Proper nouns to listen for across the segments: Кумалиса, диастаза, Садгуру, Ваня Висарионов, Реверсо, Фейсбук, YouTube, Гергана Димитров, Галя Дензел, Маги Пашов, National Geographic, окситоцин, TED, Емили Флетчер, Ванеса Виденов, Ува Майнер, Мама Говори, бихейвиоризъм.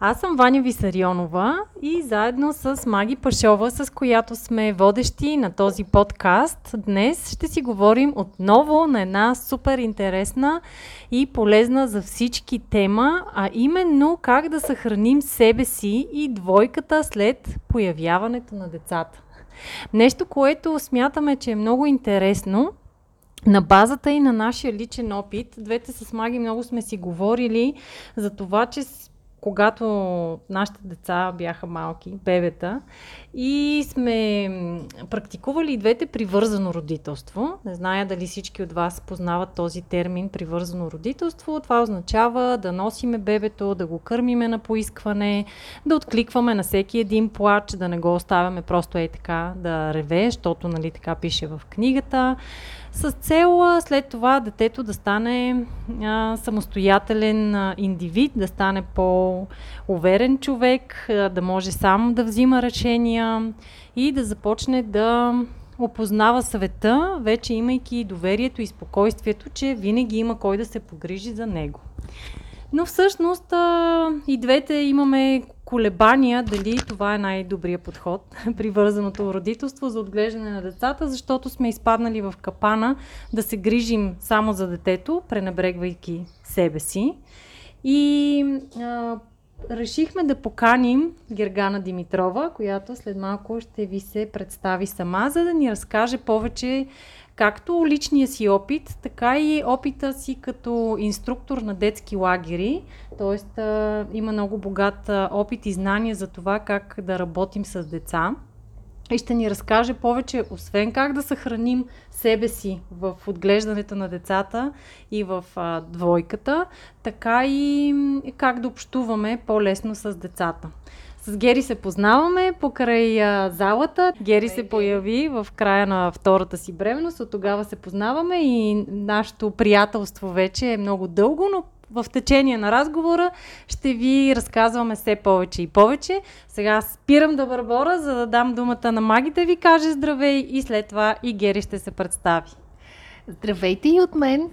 Аз съм Ваня Висарионова и заедно с Маги Пашова, с която сме водещи на този подкаст, днес ще си говорим отново на една супер интересна и полезна за всички тема, а именно как да съхраним себе си и двойката след появяването на децата. Нещо, което смятаме, че е много интересно. На базата и на нашия личен опит, двете с Маги много сме си говорили за това, че когато нашите деца бяха малки, бебета, и сме практикували и двете привързано родителство. Не зная дали всички от вас познават този термин привързано родителство. Това означава да носиме бебето, да го кърмиме на поискване, да откликваме на всеки един плач, да не го оставяме просто ей така да реве, защото нали, така пише в книгата. С цел след това детето да стане самостоятелен индивид, да стане по-уверен човек, да може сам да взима решения и да започне да опознава света, вече имайки доверието и спокойствието, че винаги има кой да се погрижи за него. Но всъщност и двете имаме колебания дали това е най-добрият подход, привързаното родителство за отглеждане на децата, защото сме изпаднали в капана да се грижим само за детето, пренебрегвайки себе си. И решихме да поканим Гергана Димитрова, която след малко ще ви се представи сама, за да ни разкаже повече както личния си опит, така и опита си като инструктор на детски лагери. Тоест има много богат опит и знания за това как да работим с деца. И ще ни разкаже повече, освен как да съхраним себе си в отглеждането на децата и в двойката, така и как да общуваме по-лесно с децата. С Гери се познаваме покрай залата. Гери се появи в края на втората си бременност. От тогава се познаваме и нашето приятелство вече е много дълго, но в течение на разговора ще ви разказваме все повече и повече. Сега спирам да бърбора, за да дам думата на Маги да ви каже здравей и след това и Гери ще се представи. Здравейте и от мен.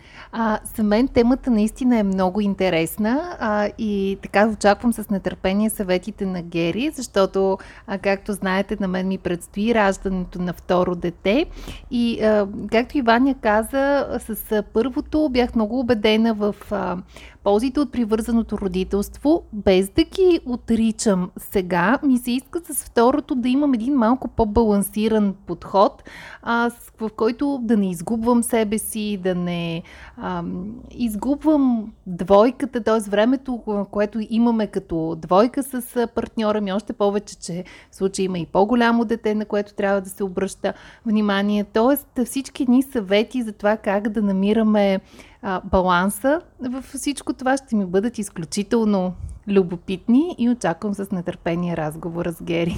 За мен темата наистина е много интересна и така очаквам с нетърпение съветите на Гери, защото, както знаете, на мен ми предстои раждането на второ дете. И както и Ваня каза, с първото бях много убедена в ползите от привързаното родителство, без да ги отричам сега. Ми се иска с второто да имам един малко по-балансиран подход, в който да не изгубвам себе си, да не изгубвам двойката, т.е. времето, което имаме като двойка с партньора ми, още повече, че в случай има и по-голямо дете, на което трябва да се обръща внимание. Т.е. всички ни съвети за това как да намираме баланса във всичко това ще ми бъдат изключително любопитни и очаквам с нетърпение разговора с Гери.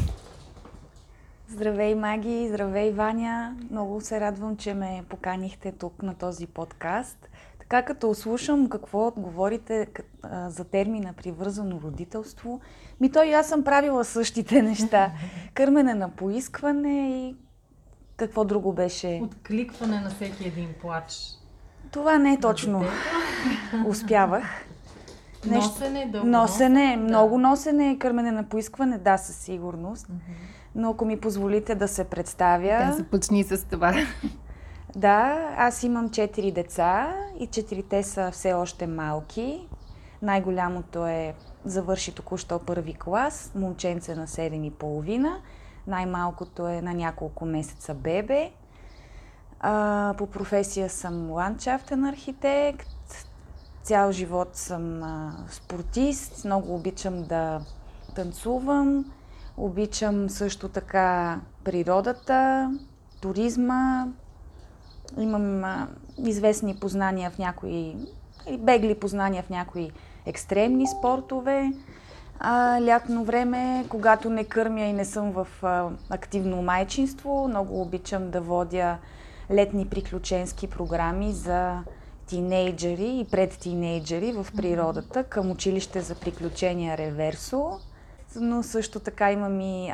Здравей, Маги! Здравей, Ваня! Много се радвам, че ме поканихте тук на този подкаст. Така като слушам какво говорите за термина привързано родителство, той аз съм правила същите неща. Кърмене на поискване и какво друго беше? Откликване на всеки един плач. Това не е точно. Успявах. Носене, много носене, кърмене на поискване, да, със сигурност. Но ако ми позволите да се представя... Да, започни с това. Да, аз имам 4 деца и 4-те са все още малки. Най-голямото завърши току-що първи клас, момченце на 7,5. Най-малкото на няколко месеца бебе. По професия съм ландшафтен архитект, цял живот съм спортист, много обичам да танцувам, обичам също така природата, туризма, имам известни познания в някои, бегли познания в някои екстремни спортове. Лятно време, когато не кърмя и не съм в активно майчинство, много обичам да водя летни приключенски програми за тинейджери и предтинейджери в природата към училище за приключения Реверсо. Но също така имам и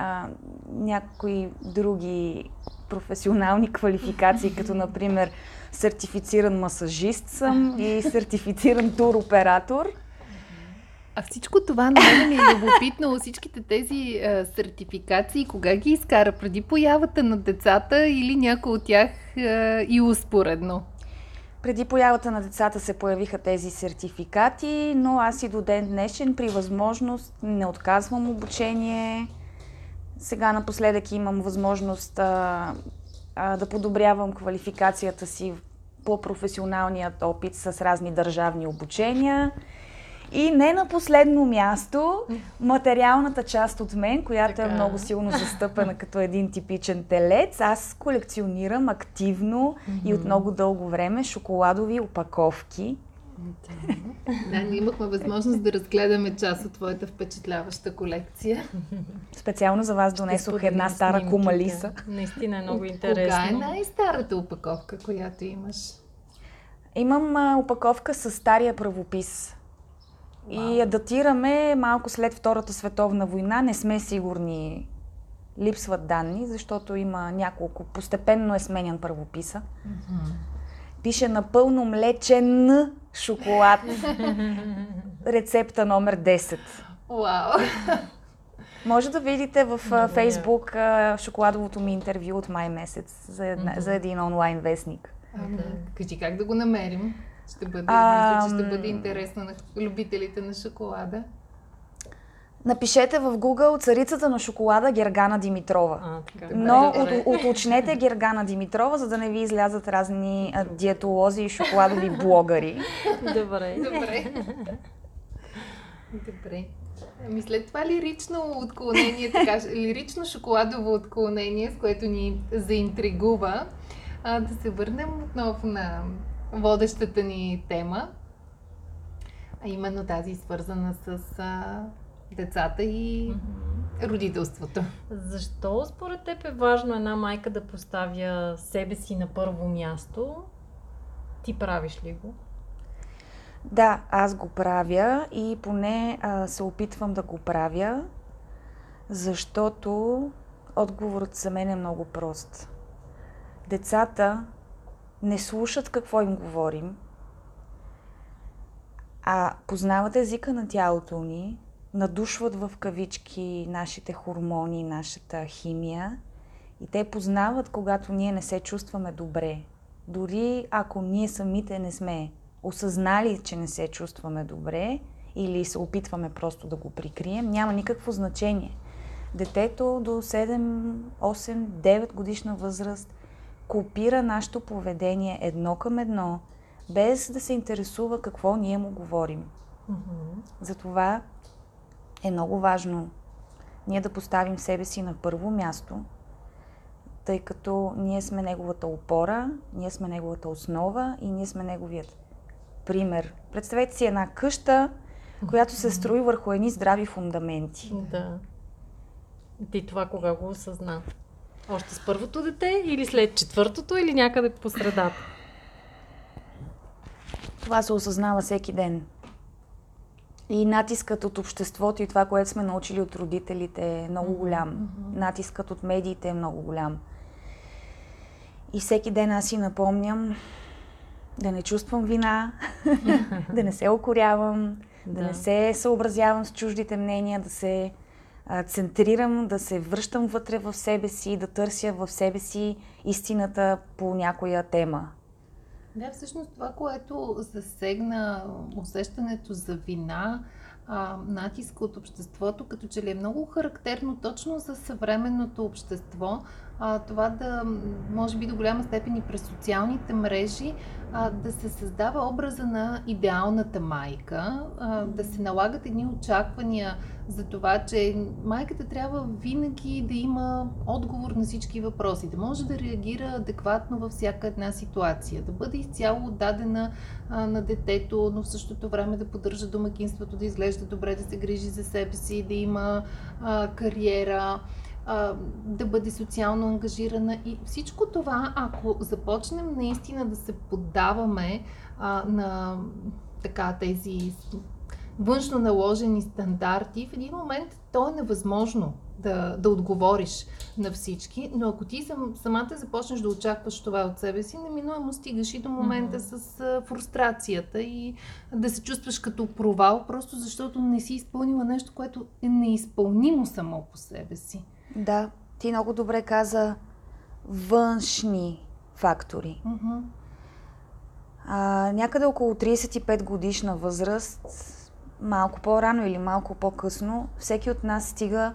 някои други професионални квалификации, като например сертифициран масажист съм и сертифициран туроператор. А всичко това на мен ми е любопитно, всичките тези сертификации, кога ги изкара? Преди появата на децата или някои от тях и успоредно? Преди появата на децата се появиха тези сертификати, но аз и до ден днешен при възможност не отказвам обучение. Сега напоследък имам възможност да подобрявам квалификацията си по професионалният опит с разни държавни обучения. И не на последно място, материалната част от мен, която е много силно застъпена като един типичен телец. Аз колекционирам активно и от много дълго време шоколадови опаковки. Да, ние имахме възможност да разгледаме част от твоята впечатляваща колекция. Специално за вас донесох една стара кумалиса. Наистина е много интересно. Кога е най-старата опаковка, която имаш? Имам опаковка с стария правопис. И я датираме малко след Втората световна война. Не сме сигурни, липсват данни, защото има няколко. Постепенно е сменен правописа. Пише напълно млечен шоколад. Рецепта номер 10. Вау! Може да видите в Фейсбук шоколадовото ми интервю от май месец за един онлайн вестник. Кажи как да го намерим? Ще бъде интересно на любителите на шоколада. Напишете в Google царицата на шоколада Гергана Димитрова. Но уточнете Гергана Димитрова, за да не ви излязат разни диетолози и шоколадови блогъри. Добре. Ами след това лирично отклонение, така, лирично шоколадово отклонение, с което ни заинтригува, да се върнем отново на водещата ни тема, а именно тази свързана с децата и родителството. Защо според теб е важно една майка да поставя себе си на първо място? Ти правиш ли го? Да, аз го правя и поне се опитвам да го правя, защото отговорът за мен е много прост. Децата не слушат какво им говорим, а познават езика на тялото ни, надушват в кавички нашите хормони, нашата химия и те познават, когато ние не се чувстваме добре. Дори ако ние самите не сме осъзнали, че не се чувстваме добре или се опитваме просто да го прикрием, няма никакво значение. Детето до 7, 8, 9 годишна възраст копира нашето поведение едно към едно, без да се интересува какво ние му говорим. Затова е много важно ние да поставим себе си на първо място, тъй като ние сме неговата опора, ние сме неговата основа и ние сме неговият пример. Представете си една къща, която се строи върху едни здрави фундаменти. Да. Ти това кога го осъзна? Още с първото дете или след четвъртото или някъде по средата? Това се осъзнава всеки ден. И натискът от обществото и това, което сме научили от родителите е много голям. Натискът от медиите е много голям. И всеки ден аз си напомням да не чувствам вина, да не се окорявам, да не се съобразявам с чуждите мнения, да се центрирам, да се връщам вътре в себе си, да търся в себе си истината по някоя тема. Да, всъщност това, което засегна усещането за вина, натиск от обществото, като че ли е много характерно точно за съвременното общество, това да, може би до голяма степен и през социалните мрежи, да се създава образа на идеалната майка, да се налагат едни очаквания за това, че майката трябва винаги да има отговор на всички въпроси, да може да реагира адекватно във всяка една ситуация, да бъде изцяло отдадена на детето, но в същото време да поддържа домакинството, да изглежда добре, да се грижи за себе си, да има кариера, да бъде социално ангажирана. И всичко това, ако започнем наистина да се поддаваме на така тези външно наложени стандарти, в един момент то е невъзможно да отговориш на всички, но ако ти самата започнеш да очакваш това от себе си, неминуемо стигаш и до момента с фрустрацията и да се чувстваш като провал, просто защото не си изпълнила нещо, което е неизпълнимо само по себе си. Да, ти много добре каза външни фактори. Mm-hmm. Някъде около 35 годишна възраст, малко по-рано или малко по-късно, всеки от нас стига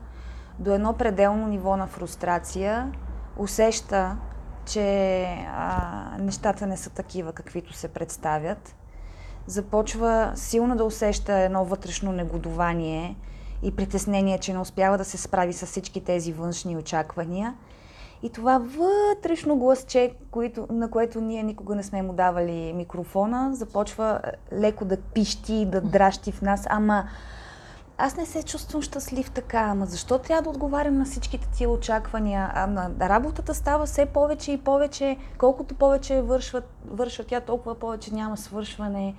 до едно пределно ниво на фрустрация, усеща, че нещата не са такива, каквито се представят. Започва силно да усеща едно вътрешно негодование и притеснение, че не успява да се справи с всички тези външни очаквания. И това вътрешно гласче, на което ние никога не сме му давали микрофона, започва леко да пищи, да дращи в нас. Ама аз не се чувствам щастлив така, ама защо трябва да отговарям на всичките тия очаквания? Ама работата става все повече и повече, колкото повече вършва тя, толкова повече няма свършване.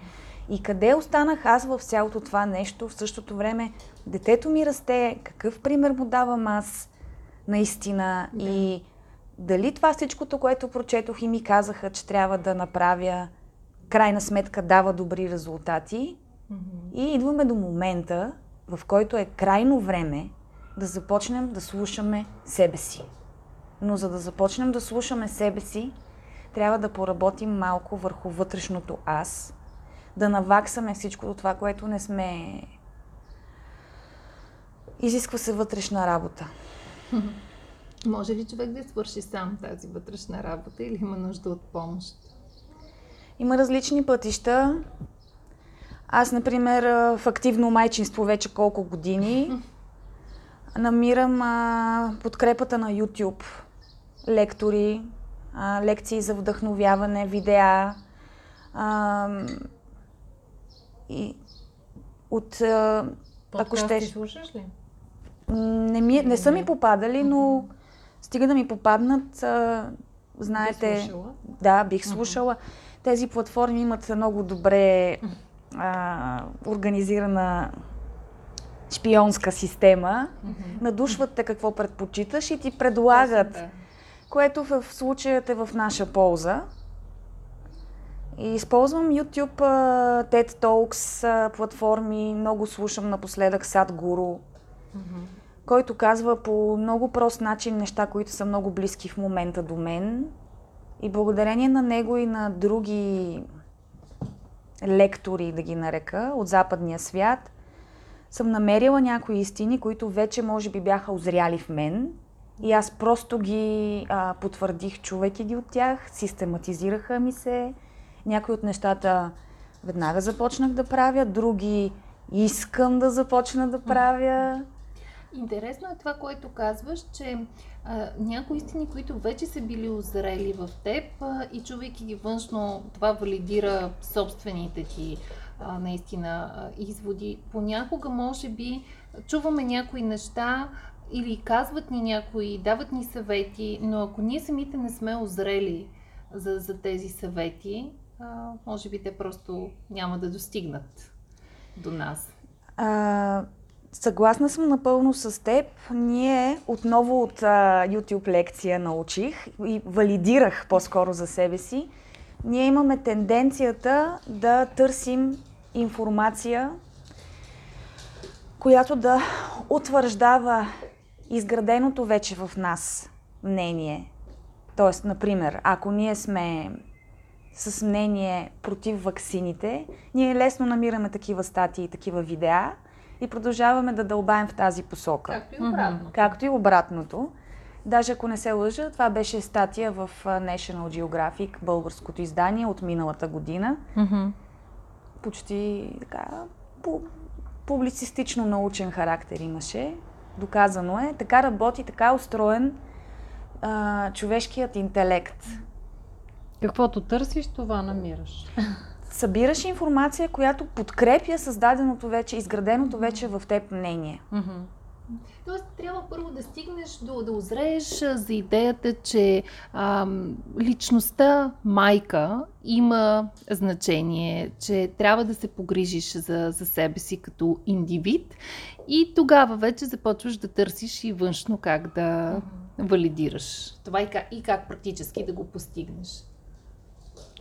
И къде останах аз в цялото това нещо? В същото време детето ми расте, какъв пример му давам аз наистина? Да. И дали това всичкото, което прочетох и ми казаха, че трябва да направя, крайна сметка дава добри резултати? Mm-hmm. И идваме до момента, в който е крайно време да започнем да слушаме себе си. Но за да започнем да слушаме себе си, трябва да поработим малко върху вътрешното аз, да наваксаме всичко това, което не сме... Изисква се вътрешна работа. Може ли човек да свърши сам тази вътрешна работа или има нужда от помощ? Има различни пътища. Аз, например, в активно майчинство вече колко години намирам подкрепата на YouTube, лектори, лекции за вдъхновяване, видеа. И от... Ако ще... слушаш ли? Не са ми попадали, но стига да ми попаднат, знаете... Бих слушала? Да, бих слушала. Тези платформи имат много добре... организирана шпионска система, надушват те какво предпочиташ и ти предлагат, което в случая е в наша полза. И използвам YouTube, TED Talks платформи, много слушам напоследък Садгуру, който казва по много прост начин неща, които са много близки в момента до мен. И благодарение на него и на други лектори, да ги нарека, от западния свят, съм намерила някои истини, които вече може би бяха озряли в мен и аз просто ги потвърдих, чувайки ги от тях, систематизираха ми се. Някои от нещата веднага започнах да правя, други искам да започна да правя. Интересно е това, което казваш, че някои истини, които вече са били озрели в теб и чувайки ги външно, това валидира собствените ти наистина изводи. Понякога, може би, чуваме някои неща или казват ни някои, дават ни съвети, но ако ние самите не сме озрели за тези съвети, може би те просто няма да достигнат до нас. Съгласна съм напълно с теб. Ние отново от YouTube лекция научих и валидирах по-скоро за себе си. Ние имаме тенденцията да търсим информация, която да утвърждава изграденото вече в нас мнение. Тоест, например, ако ние сме с мнение против ваксините, ние лесно намираме такива статии и такива видеа, и продължаваме да дълбаем в тази посока. Както и обратното. Даже ако не се лъжа, това беше статия в National Geographic, българското издание от миналата година. Mm-hmm. Почти така публицистично научен характер имаше. Доказано е. Така работи, така устроен човешкият интелект. Каквото търсиш, това намираш. Събираш информация, която подкрепя създаденото вече, изграденото вече в теб мнение. Mm-hmm. Тоест, трябва първо да стигнеш, да озрееш за идеята, че личността майка има значение, че трябва да се погрижиш за себе си като индивид и тогава вече започваш да търсиш и външно как да валидираш това и как практически да го постигнеш.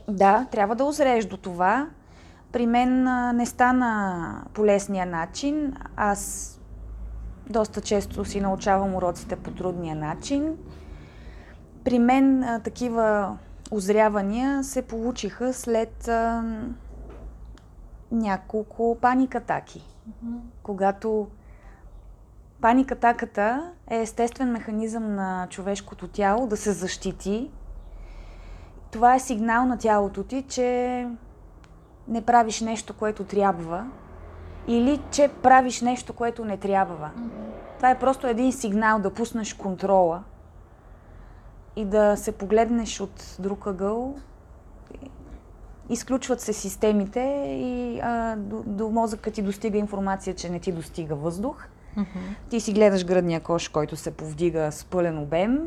Да, трябва да озрееш до това. При мен не стана по лесния начин. Аз доста често си научавам уроците по трудния начин. При мен такива озрявания се получиха след няколко паникатаки. Mm-hmm. Когато паникатаката е естествен механизъм на човешкото тяло да се защити, това е сигнал на тялото ти, че не правиш нещо, което трябва, или че правиш нещо, което не трябва. Mm-hmm. Това е просто един сигнал да пуснеш контрола и да се погледнеш от друг ъгъл. Изключват се системите и до мозъка ти достига информация, че не ти достига въздух. Mm-hmm. Ти си гледаш гръдния кош, който се повдига с пълен обем,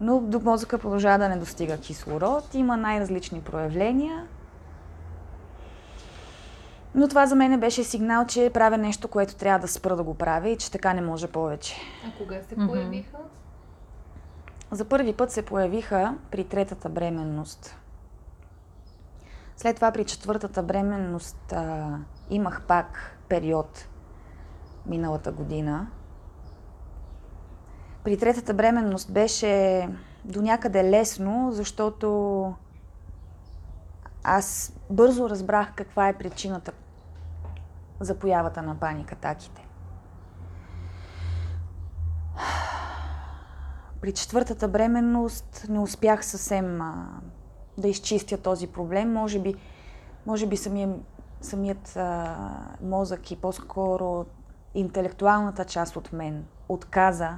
но до мозъка продължава да не достига кислород. Има най-различни проявления. Но това за мен беше сигнал, че правя нещо, което трябва да спра да го правя и че така не може повече. А кога се появиха? За първи път се появиха при 3-та бременност. След това при 4-та бременност имах пак период миналата година. При 3-та бременност беше до някъде лесно, защото аз бързо разбрах каква е причината за появата на паникатаките. При 4-та бременност не успях съвсем да изчистя този проблем. Може би самият мозък и по-скоро интелектуалната част от мен отказа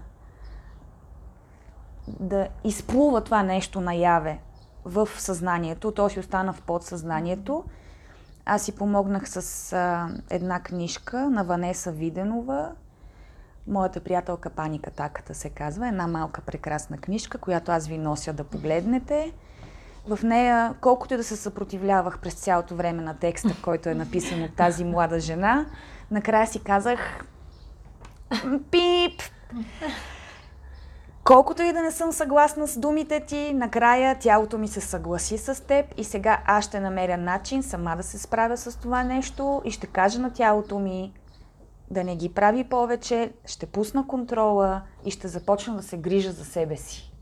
да изплува това нещо наяве в съзнанието, то си остана в подсъзнанието. Аз си помогнах с една книжка на Ванеса Виденова. Моята приятелка Паникатаката се казва. Една малка прекрасна книжка, която аз ви нося да погледнете. В нея, колкото и да се съпротивлявах през цялото време на текста, който е написан от тази млада жена, накрая си казах пип! Колкото и да не съм съгласна с думите ти, накрая тялото ми се съгласи с теб и сега аз ще намеря начин сама да се справя с това нещо и ще кажа на тялото ми да не ги прави повече, ще пусна контрола и ще започна да се грижа за себе си.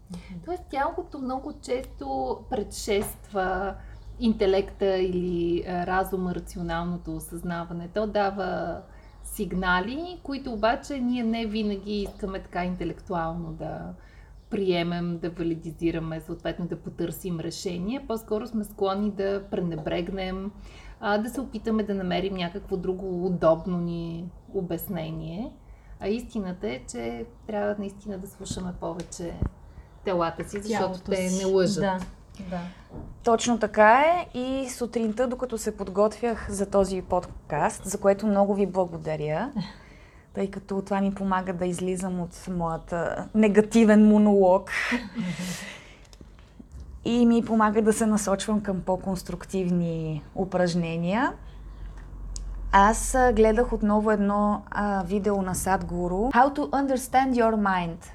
Тоест тялото много често предшества интелекта или разума, рационалното осъзнаване. То дава сигнали, които обаче ние не винаги искаме така интелектуално да приемем, да валидизираме, съответно да потърсим решение. По-скоро сме склонни да пренебрегнем, да се опитаме да намерим някакво друго удобно ни обяснение. А истината е, че трябва наистина да слушаме повече телата си, защото те не лъжат. Да. Да. Точно така е и сутринта, докато се подготвях за този подкаст, за което много ви благодаря, тъй като това ми помага да излизам от моят негативен монолог и ми помага да се насочвам към по-конструктивни упражнения. Аз гледах отново едно видео на Садгуру. How to understand your mind.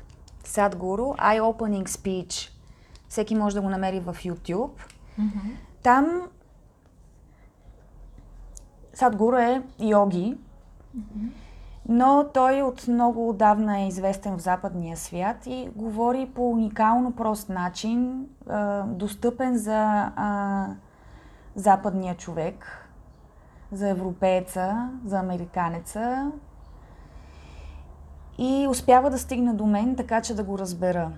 Садгуру, eye-opening speech. Всеки може да го намери в YouTube. Mm-hmm. Там Садгуру е йоги, mm-hmm. но той от много отдавна е известен в западния свят и говори по уникално прост начин, достъпен за западния човек, за европееца, за американеца. и успява да стигне до мен, така че да го разбера.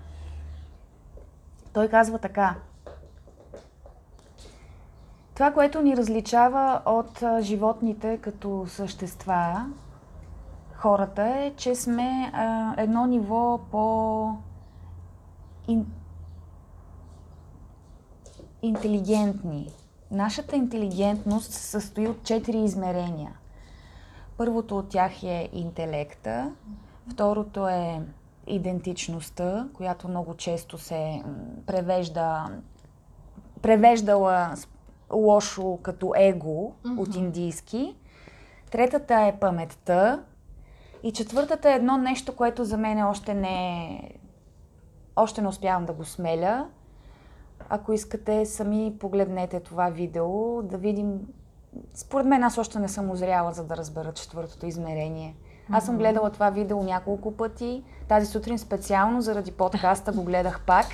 Той казва така: това, което ни различава от животните като същества, хората, е, че сме едно ниво по-интелигентни. Нашата интелигентност се състои от 4 измерения. Първото от тях е интелекта, второто е идентичността, която много често се превеждала лошо като его от индийски. Третата е паметта и четвъртата е едно нещо, което за мен още не успявам да го смеля. Ако искате, сами погледнете това видео, да видим. Според мен аз още не съм озряла, за да разбера четвъртото измерение. Аз съм гледала това видео няколко пъти. Тази сутрин специално заради подкаста го гледах пак.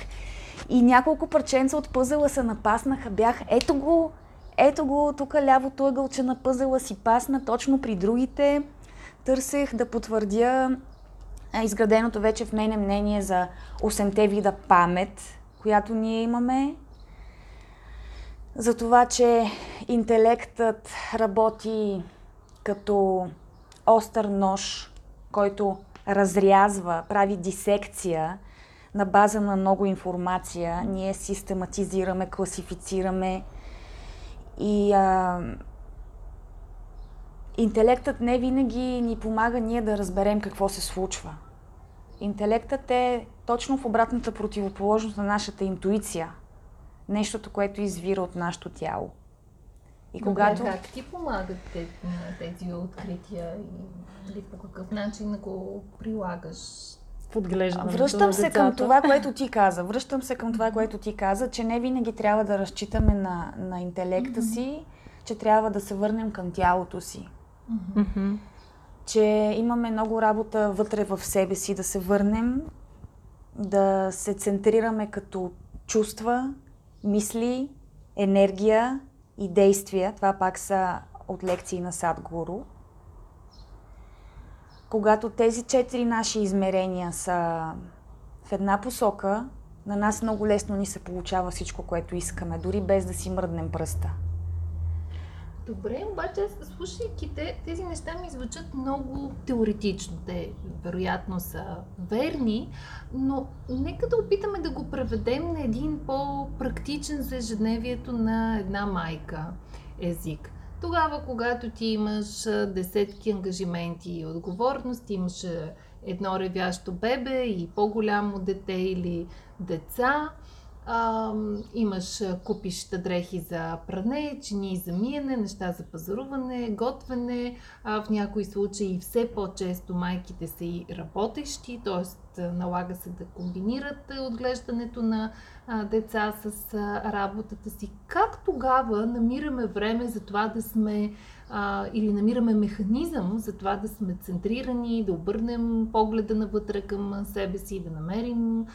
И няколко парченца от пъзела се напаснаха. Бях, ето го, тук лявото ъгълче на пъзела си пасна точно при другите. Търсех да потвърдя изграденото вече в мене мнение за 8-те вида памет, която ние имаме. За това, че интелектът работи като остър нож, който разрязва, прави дисекция на база на много информация. Ние систематизираме, класифицираме и интелектът не винаги ни помага ние да разберем какво се случва. Интелектът е точно в обратната противоположност на нашата интуиция. Нещото, което извира от нашето тяло. И когато... Добре, как ти помагат тези открития или по какъв начин го прилагаш? Връщам се към това, което ти каза, че не винаги трябва да разчитаме на интелекта си, че трябва да се върнем към тялото си. Че имаме много работа вътре в себе си, да се върнем, да се центрираме като чувства, мисли, енергия и действия. Това пак са от лекции на Садгуру. Когато тези 4 наши измерения са в една посока, на нас много лесно ни се получава всичко, което искаме, дори без да си мръднем пръста. Добре, обаче слушайки тези неща ми звучат много теоретично. Те вероятно са верни, но нека да опитаме да го преведем на един по-практичен за ежедневието на една майка език. Тогава, когато ти имаш десетки ангажименти и отговорности, имаш едно ревящо бебе и по-голямо дете или деца, имаш купища дрехи за пране, чинии за миене, неща за пазаруване, готвене. В някои случаи все по-често майките са и работещи, т.е. налага се да комбинират отглеждането на деца с работата си. Как тогава намираме време за това да сме или намираме механизъм за това да сме центрирани, да обърнем погледа навътре към себе си, да намерим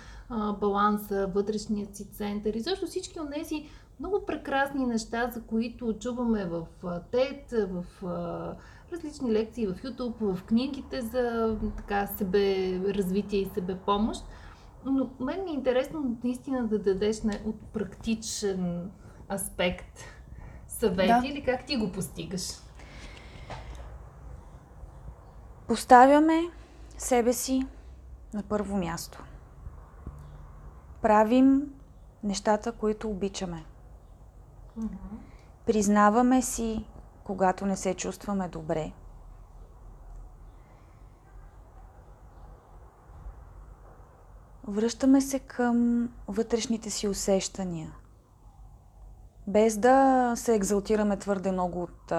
баланса, вътрешният си център и също всички от тези много прекрасни неща, за които чуваме в TED, в различни лекции, в YouTube, в книгите за така себе развитие и себе помощ. Но мен ми е интересно наистина да дадеш от практичен аспект съвет, да, или как ти го постигаш? Поставяме себе си на първо място. Правим нещата, които обичаме. Признаваме си, когато не се чувстваме добре. Връщаме се към вътрешните си усещания. Без да се екзалтираме твърде много от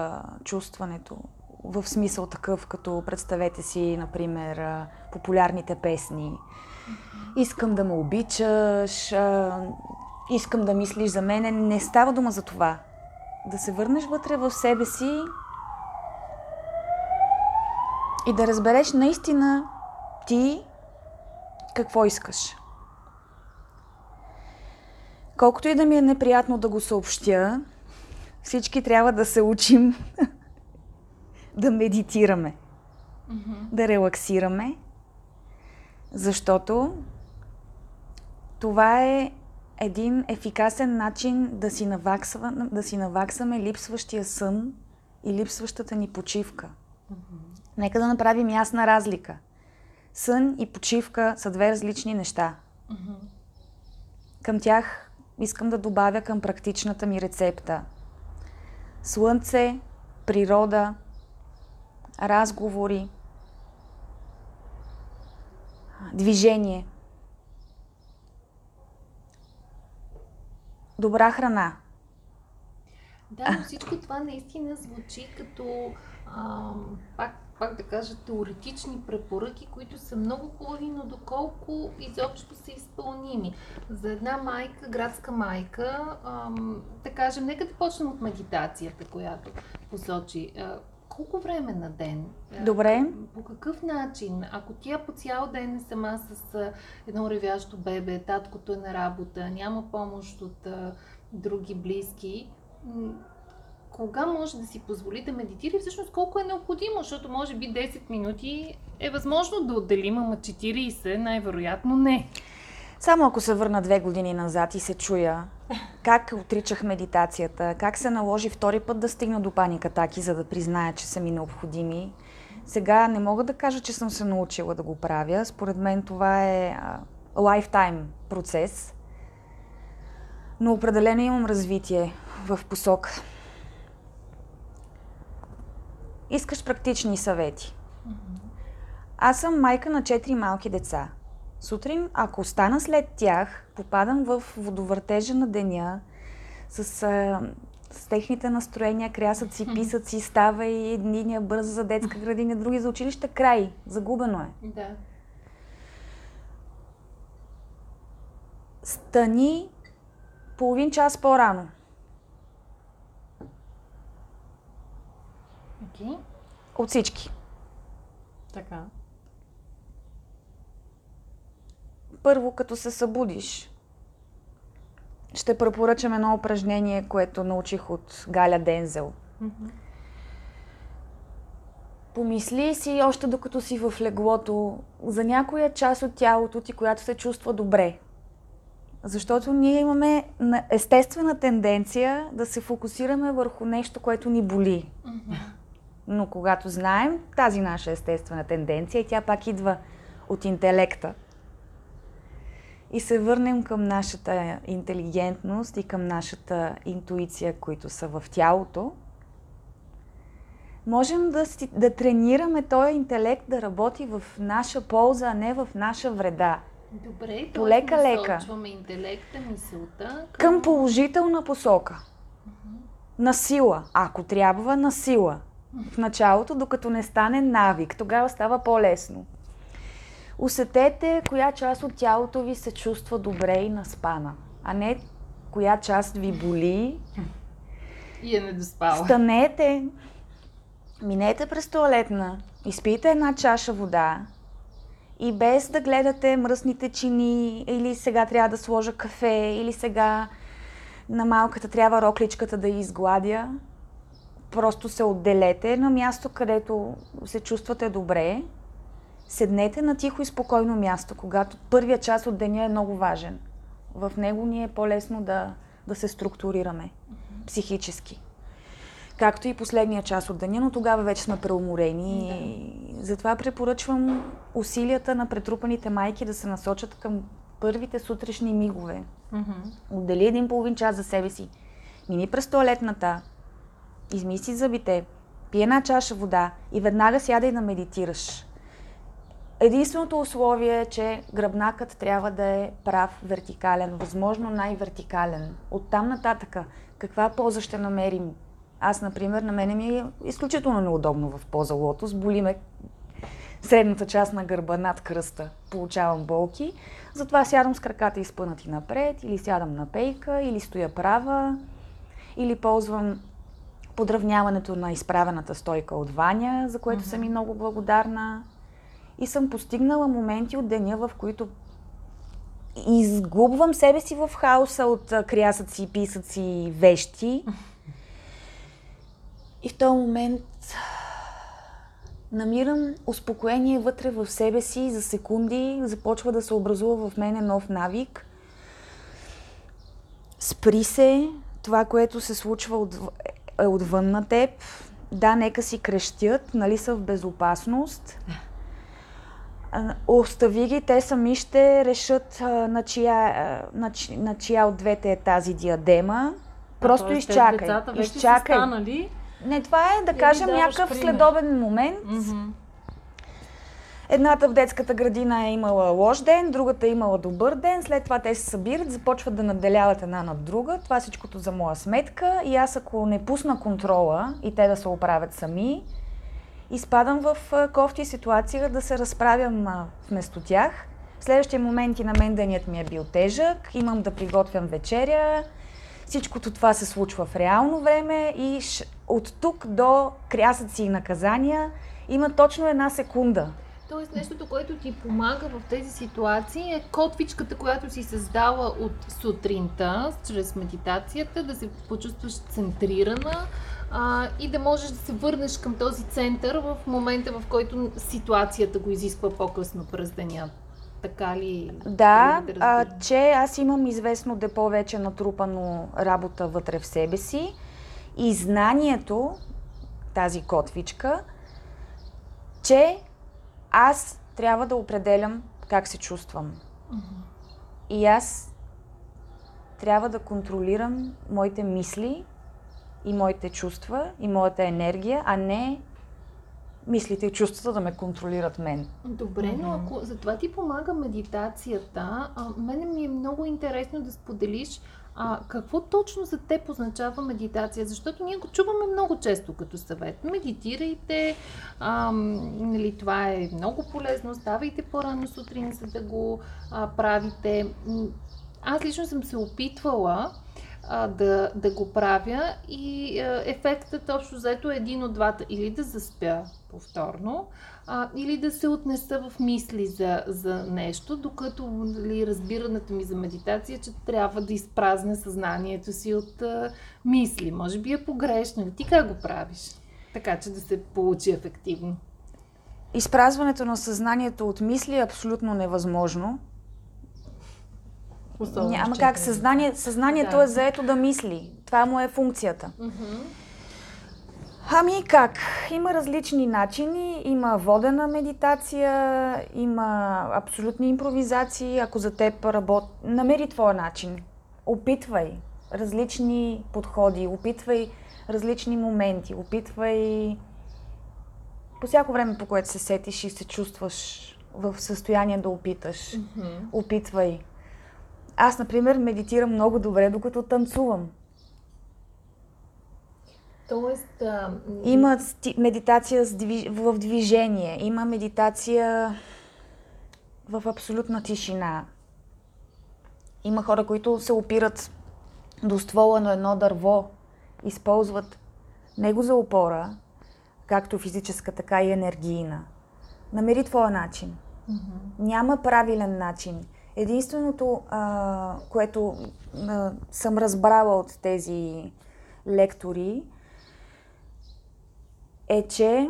чувстването. В смисъл такъв, като представете си, например, популярните песни. Искам да ме обичаш, искам да мислиш за мене. Не става дума за това. Да се върнеш вътре в себе си и да разбереш наистина ти какво искаш. Колкото и да ми е неприятно да го съобщя, всички трябва да се учим да медитираме, да релаксираме Защото това е един ефикасен начин да си наваксаме липсващия сън и липсващата ни почивка. Mm-hmm. Нека да направим ясна разлика. Сън и почивка са две различни неща. Mm-hmm. Към тях искам да добавя към практичната ми рецепта. Слънце, природа, разговори, движение, добра храна. Да, но всичко това наистина звучи като, пак да кажа, теоретични препоръки, които са много хубави, но доколко изобщо са изпълними. За една майка, градска майка, да кажем, нека да почнем от медитацията, която посочи. Колко време на ден? Добре. По какъв начин? Ако тя по цял ден е сама с едно ревящо бебе, таткото е на работа, няма помощ от други близки, кога може да си позволи да медитира и всъщност колко е необходимо, защото може би 10 минути е възможно да отделим, ама 40 най-вероятно не. Само ако се върна 2 години назад и се чуя как отричах медитацията, как се наложи втори път да стигна до паникатаки, за да призная, че са ми необходими. Сега не мога да кажа, че съм се научила да го правя. Според мен това е лайфтайм процес. Но определено имам развитие в посока. Искаш практични съвети. Аз съм майка на 4 малки деца. Сутрин, ако остана след тях, попадам в водовъртежа на деня с техните настроения, крясат си, писат си, става и едни бърза за детска градина, други за училище, край, загубено е. Да. Стани половин час по-рано. Okay. От всички. Така. Първо, като се събудиш, ще препоръчам едно упражнение, което научих от Галя Дензел. Mm-hmm. Помисли си, още докато си в леглото, за някоя част от тялото ти, която се чувства добре. Защото ние имаме естествена тенденция да се фокусираме върху нещо, което ни боли. Mm-hmm. Но когато знаем тази наша естествена тенденция, и тя пак идва от интелекта, и се върнем към нашата интелигентност и към нашата интуиция, които са в тялото, можем да тренираме този интелект да работи в наша полза, а не в наша вреда. Добре, полека-лека. Насочваме интелекта, мисълта към положителна посока. Uh-huh. Насила. Ако трябва, насила. В началото, докато не стане навик, тогава става по-лесно. Усетете коя част от тялото ви се чувства добре и наспана, а не коя част ви боли и е недоспала. Станете, минете през тоалетна, изпийте една чаша вода и без да гледате мръсните чини или сега трябва да сложа кафе, или сега на малката трябва рокличката да я изгладя. Просто се отделете на място, където се чувствате добре. Седнете на тихо и спокойно място, когато първия част от деня е много важен. В него ни е по-лесно да се структурираме психически. Както и последния част от деня, но тогава вече сме преуморени. Да. И затова препоръчвам усилията на претрупаните майки да се насочат към първите сутрешни мигове. Отдели 1,5 час за себе си. Мини през тоалетната, измисли зъбите, пи една чаша вода и веднага сядай да медитираш. Единственото условие е, че гръбнакът трябва да е прав, вертикален, възможно най-вертикален. Оттам нататъка, каква поза ще намерим? Аз, например, на мене ми е изключително неудобно в поза лотос. Боли ме средната част на гърба над кръста. Получавам болки. Затова сядам с краката изпънати напред, или сядам на пейка, или стоя права, или ползвам подравняването на изправената стойка от Ваня, за което съм и много благодарна. И съм постигнала моменти от деня, в които изгубвам себе си в хаоса от крясъци, писъци, вещи. И в този момент намирам успокоение вътре в себе си, за секунди започва да се образува в мене нов навик. Спри се, това, което се случва отвън на теб. Да, нека си крещят, нали са в безопасност. Остави ги, те сами ще решат на чия от двете е тази диадема. Просто изчакай. Изчакай. Не, това е, да кажем, някакъв следобен момент. Mm-hmm. Едната в детската градина е имала лош ден, другата е имала добър ден, след това те се събират, започват да надделяват една над друга. Това всичкото за моя сметка и аз, ако не пусна контрола и те да се оправят сами, изпадам в кофти ситуация да се разправям вместо тях. В следващия момент и на мен денят ми е бил тежък, имам да приготвям вечеря. Всичкото това се случва в реално време и от тук до крясъци и наказания има точно една секунда. Тоест нещото, което ти помага в тези ситуации е котвичката, която си създала от сутринта, чрез медитацията, да се почувстваш центрирана и да можеш да се върнеш към този център в момента, в който ситуацията го изисква по-късно през деня. Така ли? Да, че аз имам известно депо вече натрупано работа вътре в себе си и знанието, тази котвичка, че аз трябва да определям как се чувствам. Uh-huh. И аз трябва да контролирам моите мисли и моите чувства и моята енергия, а не мислите и чувствата да ме контролират мен. Добре, но ако за това ти помага медитацията, мене ми е много интересно да споделиш какво точно за теб означава медитация, защото ние го чуваме много често като съвет. Медитирайте, нали, това е много полезно, ставайте по-рано сутрин, за да го правите. Аз лично съм се опитвала да го правя и ефектът общо взето е един от двата. Или да заспя повторно, или да се отнеса в мисли за нещо, докато разбирането ми за медитация, че трябва да изпразня съзнанието си от мисли. Може би е погрешно. Ти как го правиш? Така, че да се получи ефективно. Изпразването на съзнанието от мисли е абсолютно невъзможно. Особено, няма как. Съзнанието е заето да мисли. Това му е функцията. Mm-hmm. Ами как? Има различни начини. Има водена медитация, има абсолютни импровизации. Ако за теб намери твоя начин. Опитвай различни подходи, опитвай различни моменти, опитвай по всяко време, по което се сетиш и се чувстваш в състояние да опиташ. Mm-hmm. Опитвай. Аз, например, медитирам много добре, докато танцувам. Тоест... Има медитация в движение, има медитация в абсолютна тишина. Има хора, които се опират до ствола на едно дърво, използват него за опора, както физическа, така и енергийна. Намери твоя начин. Mm-hmm. Няма правилен начин. Единственото, което съм разбрала от тези лектори, е, че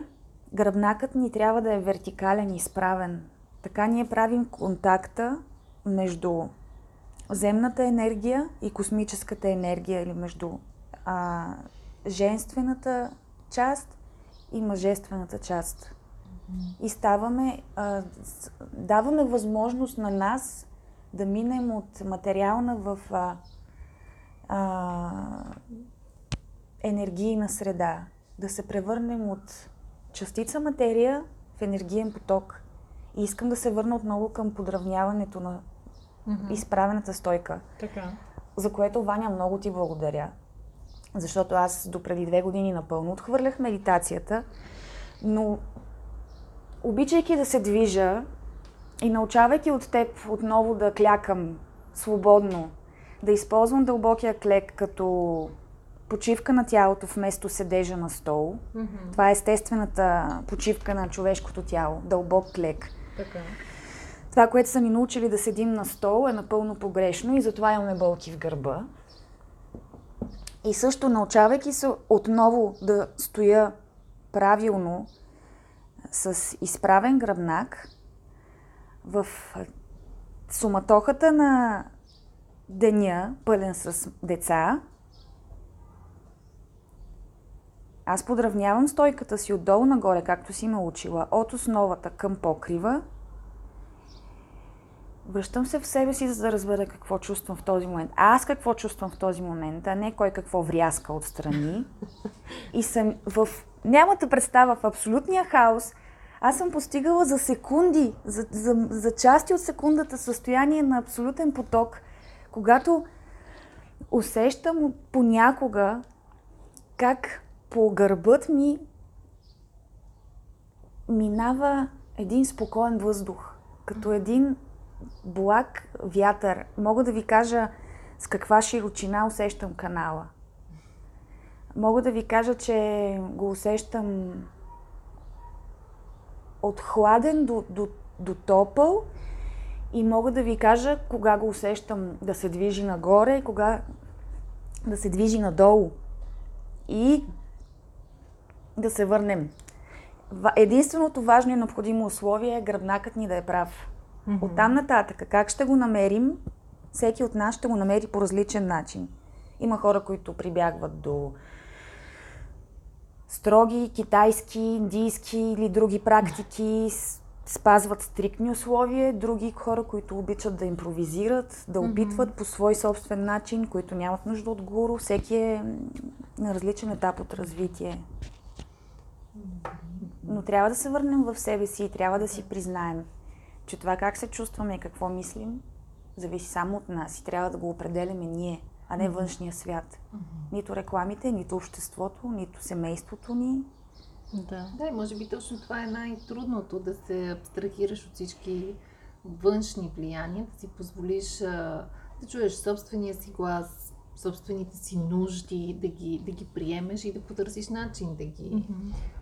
гръбнакът ни трябва да е вертикален и изправен. Така ние правим контакта между земната енергия и космическата енергия, или между женствената част и мъжествената част. И даваме възможност на нас да минем от материална в енергийна среда. Да се превърнем от частица материя в енергиен поток. И искам да се върна отново към подравняването на изправената стойка. Така. За което, Ваня, много ти благодаря. Защото аз допреди 2 години напълно отхвърлях медитацията, но обичайки да се движа и научавайки от теб отново да клякам свободно, да използвам дълбокия клек като почивка на тялото вместо седежа на стол. Mm-hmm. Това е естествената почивка на човешкото тяло, дълбок клек. Така. Това, което са ни научили да седим на стол, е напълно погрешно и затова имаме болки в гърба. И също научавайки се отново да стоя правилно, с изправен гръбнак в суматохата на деня, пълен с деца. Аз подравнявам стойката си отдолу нагоре, както си ме учила, от основата към покрива. Връщам се в себе си, за да разбера какво чувствам в този момент. Аз какво чувствам в този момент, а не кой какво врязка отстрани. И съм в... Нямате представа, в абсолютния хаос. Аз съм постигала за секунди, за части от секундата състояние на абсолютен поток, когато усещам понякога как по гърбът ми минава един спокоен въздух, като един благ вятър. Мога да ви кажа с каква широчина усещам канала. Мога да ви кажа, че го усещам от хладен до топъл и мога да ви кажа кога го усещам да се движи нагоре и кога да се движи надолу. И да се върнем. Единственото важно и необходимо условие е гръбнакът ни да е прав. Mm-hmm. Оттам нататък, как ще го намерим, всеки от нас ще го намери по различен начин. Има хора, които прибягват до строги, китайски, индийски или други практики, спазват стриктни условия, други хора, които обичат да импровизират, да опитват по свой собствен начин, които нямат нужда от гуру. Всеки е на различен етап от развитие. Но трябва да се върнем в себе си и трябва да си признаем, че това как се чувстваме и какво мислим, зависи само от нас и трябва да го определяме ние, а не външния свят. Нито рекламите, нито обществото, нито семейството ни. Да, и може би точно това е най-трудното, да се абстрахираш от всички външни влияния, да си позволиш да чуеш собствения си глас, собствените си нужди, да ги приемеш и да потърсиш начин да ги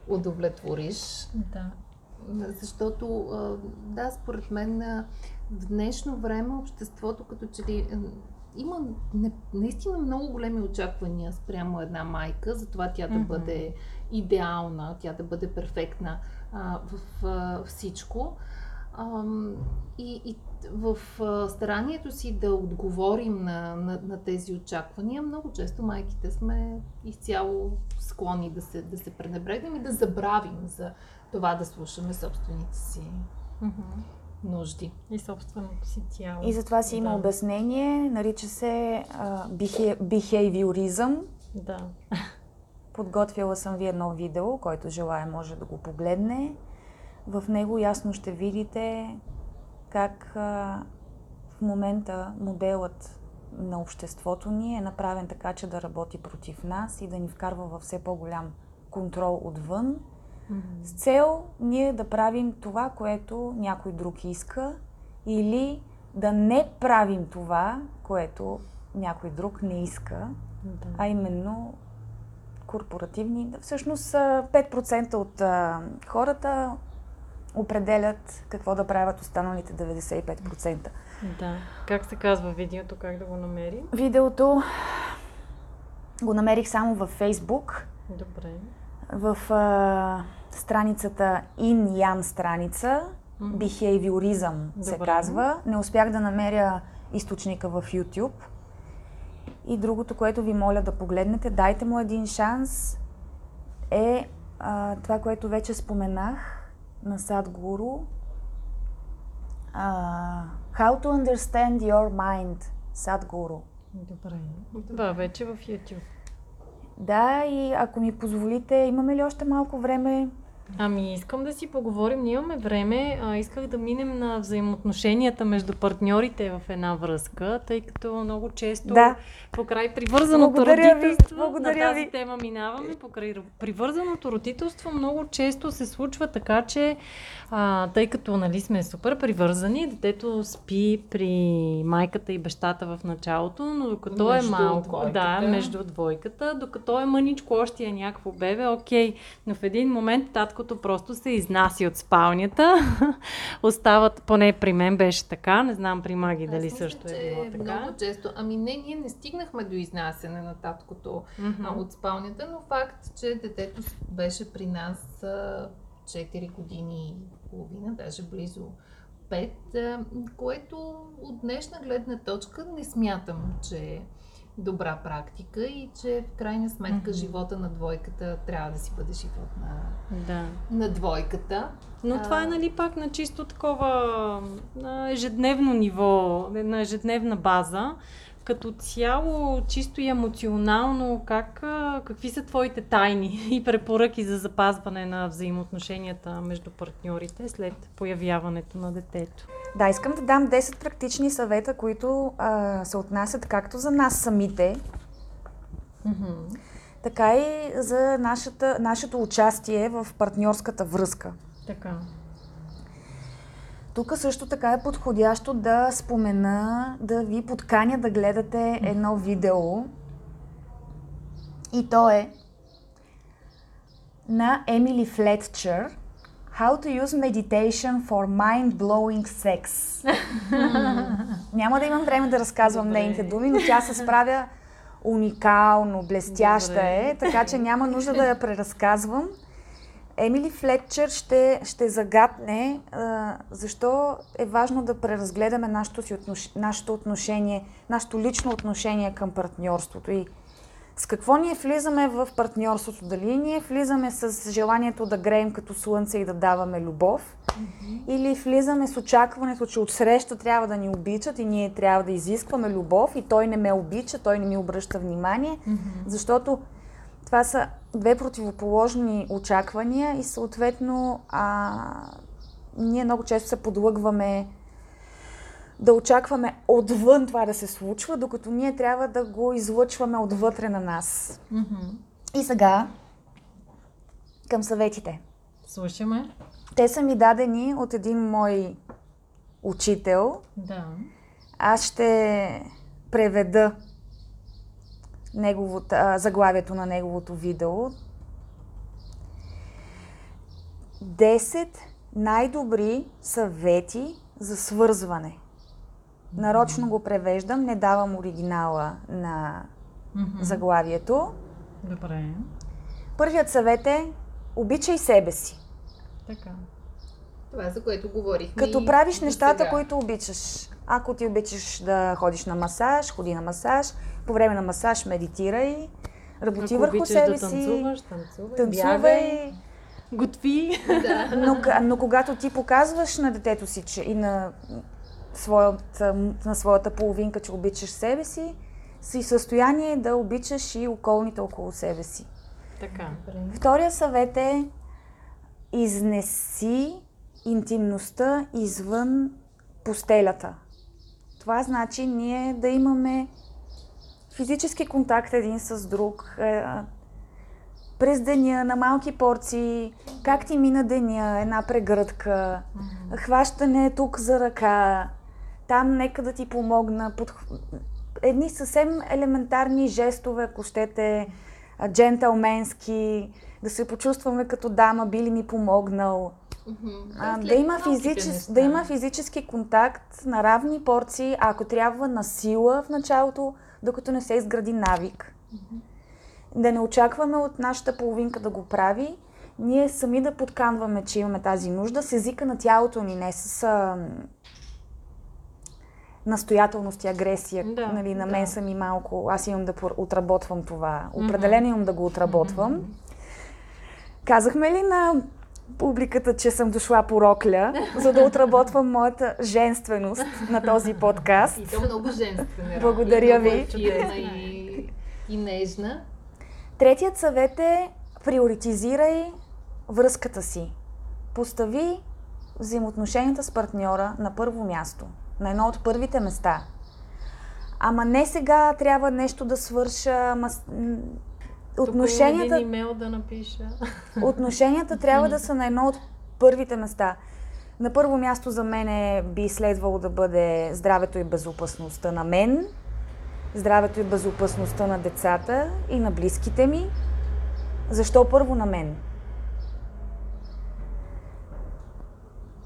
удовлетвориш. Да. Защото, да, според мен в днешно време обществото като че ли има наистина много големи очаквания спрямо една майка, за това тя да бъде идеална, тя да бъде перфектна в всичко. И в старанието си да отговорим на тези очаквания, много често майките сме изцяло склонни да се пренебрегнем и да забравим за това да слушаме собствените си нужди. И собственото си тяло. И затова си има обяснение, нарича се бихейвиоризъм. Да. Подготвила съм ви едно видео, който желая може да го погледне. В него ясно ще видите как в момента моделът на обществото ни е направен така, че да работи против нас и да ни вкарва във все по-голям контрол отвън, с цел ние да правим това, което някой друг иска, или да не правим това, което някой друг не иска, а именно корпоративни. Всъщност 5% от хората определят какво да правят останалите 95%. Да. Как се казва видеото, как да го намерим? Видеото го намерих само във Фейсбук. Добре. В страницата Ин-Ян страница, бихейвиоризъм се казва. Не успях да намеря източника в YouTube. И другото, което ви моля да погледнете, дайте му един шанс, е това, което вече споменах на Садгуру. How to understand your mind, Садгуру. Добре. Да, вече в YouTube. Да, и ако ми позволите, имаме ли още малко време? Ами искам да си поговорим, ние имаме време, исках да минем на взаимоотношенията между партньорите в една връзка, тъй като много често покрай привързаното родителство, на тази тема минаваме, покрай привързаното родителство много често се случва така, че тъй като сме супер привързани, детето спи при майката и бащата в началото, но докато между е малко, между двойката, докато е мъничко, още е някакво бебе, окей, но в един момент таткото просто се изнаси от спалнята. Остават, поне при мен беше така, не знам при Маги дали също е било така. Много често. Ами не, ние не стигнахме до изнасяне на таткото от спалнята, но факт, че детето беше при нас 4 години и половина, даже близо 5, което от днешна гледна точка не смятам, че е добра практика и че в крайна сметка живота на двойката трябва да си бъде живот на двойката. Но това е, нали, пак на чисто такова на ежедневно ниво, на ежедневна база. Като цяло, чисто и емоционално, какви са твоите тайни и препоръки за запазване на взаимоотношенията между партньорите след появяването на детето? Да, искам да дам 10 практични съвета, които се отнасят както за нас самите, така и за нашето участие в партньорската връзка. Така. Тук също така е подходящо да спомена, да ви подканя да гледате едно видео. И то е на Емили Флетчер How to use meditation for mind-blowing sex. Няма да имам време да разказвам нейните думи, но тя се справя уникално, блестяща е, така че няма нужда да я преразказвам. Емили Флетчер ще загатне защо е важно да преразгледаме нашето лично отношение към партньорството и с какво ние влизаме в партньорството. Дали ние влизаме с желанието да греем като слънце и да даваме любов, или влизаме с очакването, че отсреща трябва да ни обичат и ние трябва да изискваме любов и той не ме обича, той не ми обръща внимание, защото това са две противоположни очаквания и съответно ние много често се подлъгваме да очакваме отвън това да се случва, докато ние трябва да го излъчваме отвътре на нас. И сега към съветите. Слушаме. Те са ми дадени от един мой учител. Да. Аз ще преведа заглавието на неговото видео. 10 най-добри съвети за свързване. Нарочно го превеждам, не давам оригинала на заглавието. Добре. Първият съвет е: обичай себе си. Така. Това, за което говорихме. Като правиш нещата, които обичаш. Ако ти обичаш да ходиш на масаж, ходи на масаж, по време на масаж медитирай, работи върху себе си. Ако обичаш да танцувай, готви. Да. Но когато ти показваш на детето си и на своята половинка, че обичаш себе си, си в състояние да обичаш и околните около себе си. Така. Втория съвет е: изнеси интимността извън постелята. Това значи ние да имаме физически контакт един с друг, през деня, на малки порции, как ти мина деня, една прегръдка, хващане тук за ръка, там нека да ти помогна, едни съвсем елементарни жестове, ако щете, джентълменски, да се почувстваме като дама, би ли ми помогнал. Да има физически контакт на равни порции, ако трябва на сила в началото, докато не се изгради навик. Да не очакваме от нашата половинка да го прави, ние сами да подканваме, че имаме тази нужда с езика на тялото ни, не с настоятелност и агресия. Нали, на мен са ми малко, аз имам да отработвам това. Определено имам да го отработвам. Казахме ли на публиката, че съм дошла по рокля, за да отработвам моята женственост на този подкаст? И то много женствена. Благодаря ви. И нежна. Третият съвет е: приоритизирай връзката си. Постави взаимоотношенията с партньора на първо място, на едно от първите места. Ама не сега трябва нещо да свърша, отношенията... Тук има един имейл да напиша. Отношенията трябва да са на едно от първите места. На първо място за мен би следвало да бъде здравето и безопасността на мен, здравето и безопасността на децата и на близките ми. Защо първо на мен?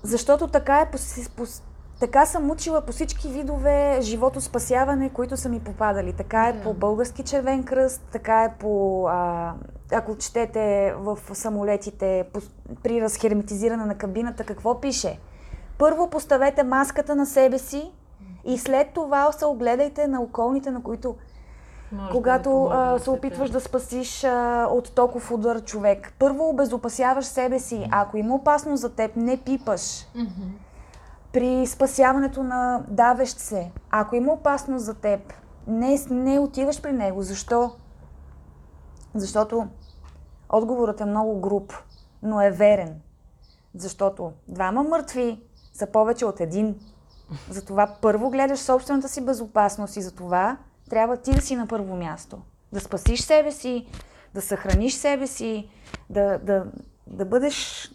Защото така съм учила по всички видове животоспасяване, които са ми попадали. Така е по Български червен кръст, така е по ако четете в самолетите при разхерметизиране на кабината, какво пише? Първо поставете маската на себе си и след това се огледайте на околните, на които когато се опитваш да спасиш от токов удар човек. Първо обезопасяваш себе си, а ако има опасност за теб, не пипаш. При спасяването на давещ се, ако има опасност за теб, не отиваш при него. Защо? Защото отговорът е много груб, но е верен. Защото двама мъртви са повече от един. Затова първо гледаш собствената си безопасност и затова трябва ти да си на първо място. Да спасиш себе си, да съхраниш себе си, да бъдеш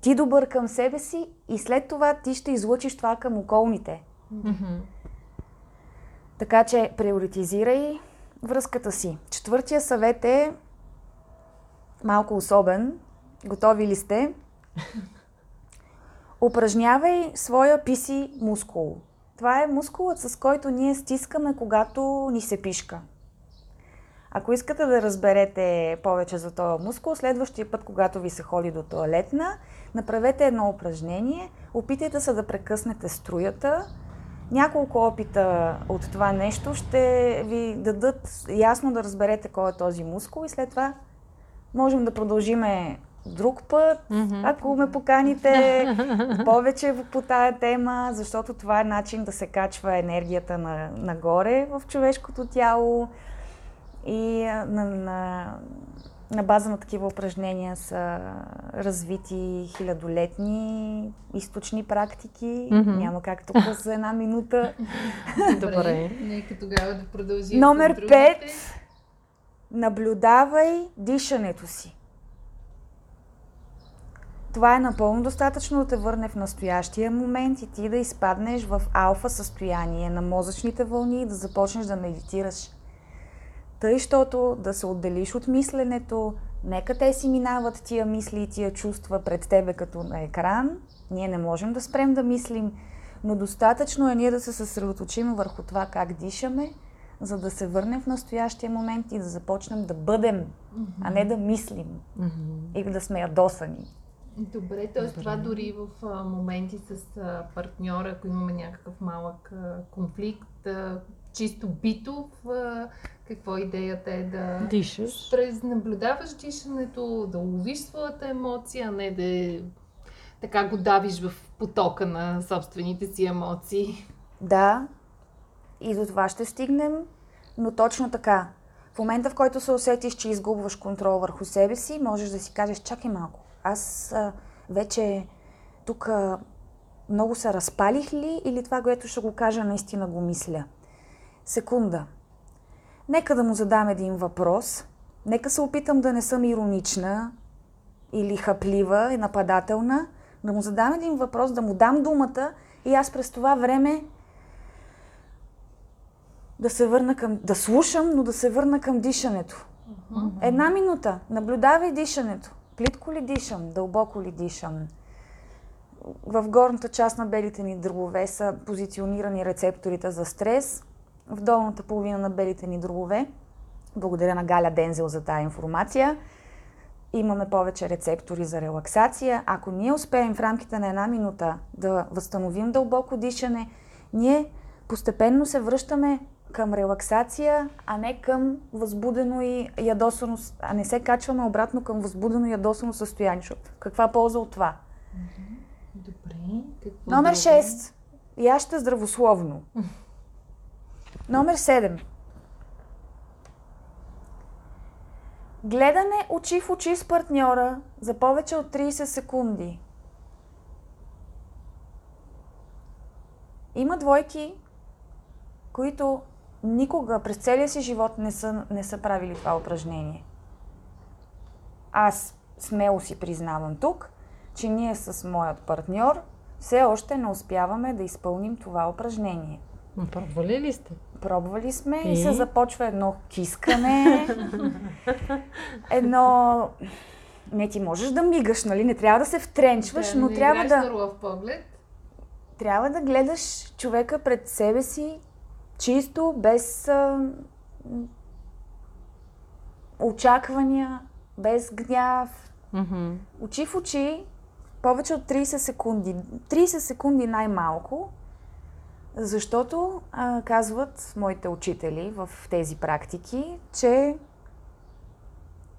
ти добър към себе си и след това ти ще излъчиш това към околните. Mm-hmm. Така че приоритизирай връзката си. Четвъртия съвет е малко особен. Готови ли сте? Упражнявай своя писи мускул. Това е мускулът, с който ние стискаме, когато ни се пишка. Ако искате да разберете повече за този мускул, следващия път, когато ви се ходи до тоалетна, направете едно упражнение, опитайте се да прекъснете струята. Няколко опита от това нещо ще ви дадат ясно да разберете кой е този мускул и след това можем да продължиме друг път, ако ме поканите повече по тая тема, защото това е начин да се качва енергията нагоре в човешкото тяло и на база на такива упражнения са развити хилядолетни източни практики. Mm-hmm. Няма как тук за една минута. Добре. Нека тогава да продължим. Номер 5. Наблюдавай дишането си. Това е напълно достатъчно да те върне в настоящия момент и ти да изпаднеш в алфа състояние на мозъчните вълни и да започнеш да медитираш. Тъй, щото да се отделиш от мисленето, нека те си минават тия мисли и тия чувства пред тебе като на екран. Ние не можем да спрем да мислим, но достатъчно е ние да се съсредоточим върху това как дишаме, за да се върнем в настоящия момент и да започнем да бъдем, а не да мислим и да сме ядосани. Добре, т.е. това дори в моменти с партньора, ако имаме някакъв малък конфликт, чисто битов, какво идеята е да дишаш. През наблюдаваш дишането, да ловиш своята емоция, а не да така го давиш в потока на собствените си емоции. Да, и до това ще стигнем, но точно така. В момента, в който се усетиш, че изгубваш контрол върху себе си, можеш да си кажеш, чакай малко, аз вече тук много се разпалих ли или това, което ще го кажа, наистина го мисля. Секунда. Нека да му задам един въпрос. Нека се опитам да не съм иронична или хаплива и нападателна. Да му задам един въпрос, да му дам думата и аз през това време да се върна към... да слушам, но да се върна към дишането. Една минута. Наблюдавай дишането. Плитко ли дишам? Дълбоко ли дишам? В горната част на белите ни дробове са позиционирани рецепторите за стрес. В долната половина на белите ни дробове, благодаря на Галя Дензел за тази информация, имаме повече рецептори за релаксация. Ако ние успеем в рамките на една минута да възстановим дълбоко дишане, ние постепенно се връщаме към релаксация, а не към възбудено и ядосано, а не се качваме обратно към възбудено и ядосано състояние. Каква полза от това? Добре. Номер 6. Яжте здравословно. Номер 7. Гледане очи в очи с партньора за повече от 30 секунди. Има двойки, които никога през целия си живот не са правили това упражнение. Аз смело си признавам тук, че ние с моят партньор все още не успяваме да изпълним това упражнение. Пробвали ли сте? Пробвали сме и се започва едно кискане, едно... Не, ти можеш да мигаш, нали? Не трябва да се втренчваш, но трябва да... Суров поглед. Трябва да гледаш човека пред себе си чисто, без очаквания, без гняв. Mm-hmm. Очи в очи, повече от 30 секунди. 30 секунди най-малко, защото казват моите учители в тези практики, че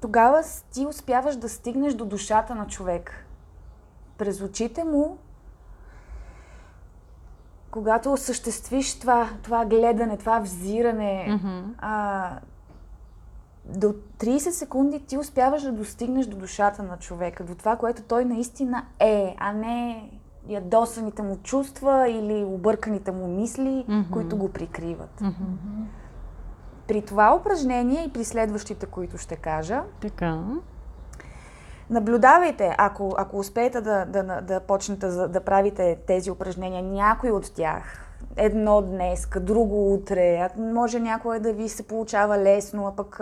тогава ти успяваш да стигнеш до душата на човек. През очите му, когато осъществиш това гледане, това взиране, mm-hmm. До 30 секунди ти успяваш да достигнеш до душата на човека, до това, което той наистина е, а не ядосаните му чувства или обърканите му мисли, mm-hmm. които го прикриват. Mm-hmm. При това упражнение и при следващите, които ще кажа, така. Наблюдавайте, ако успеете да почнете да правите тези упражнения, някои от тях, едно днес, друго утре, може някое да ви се получава лесно, а пък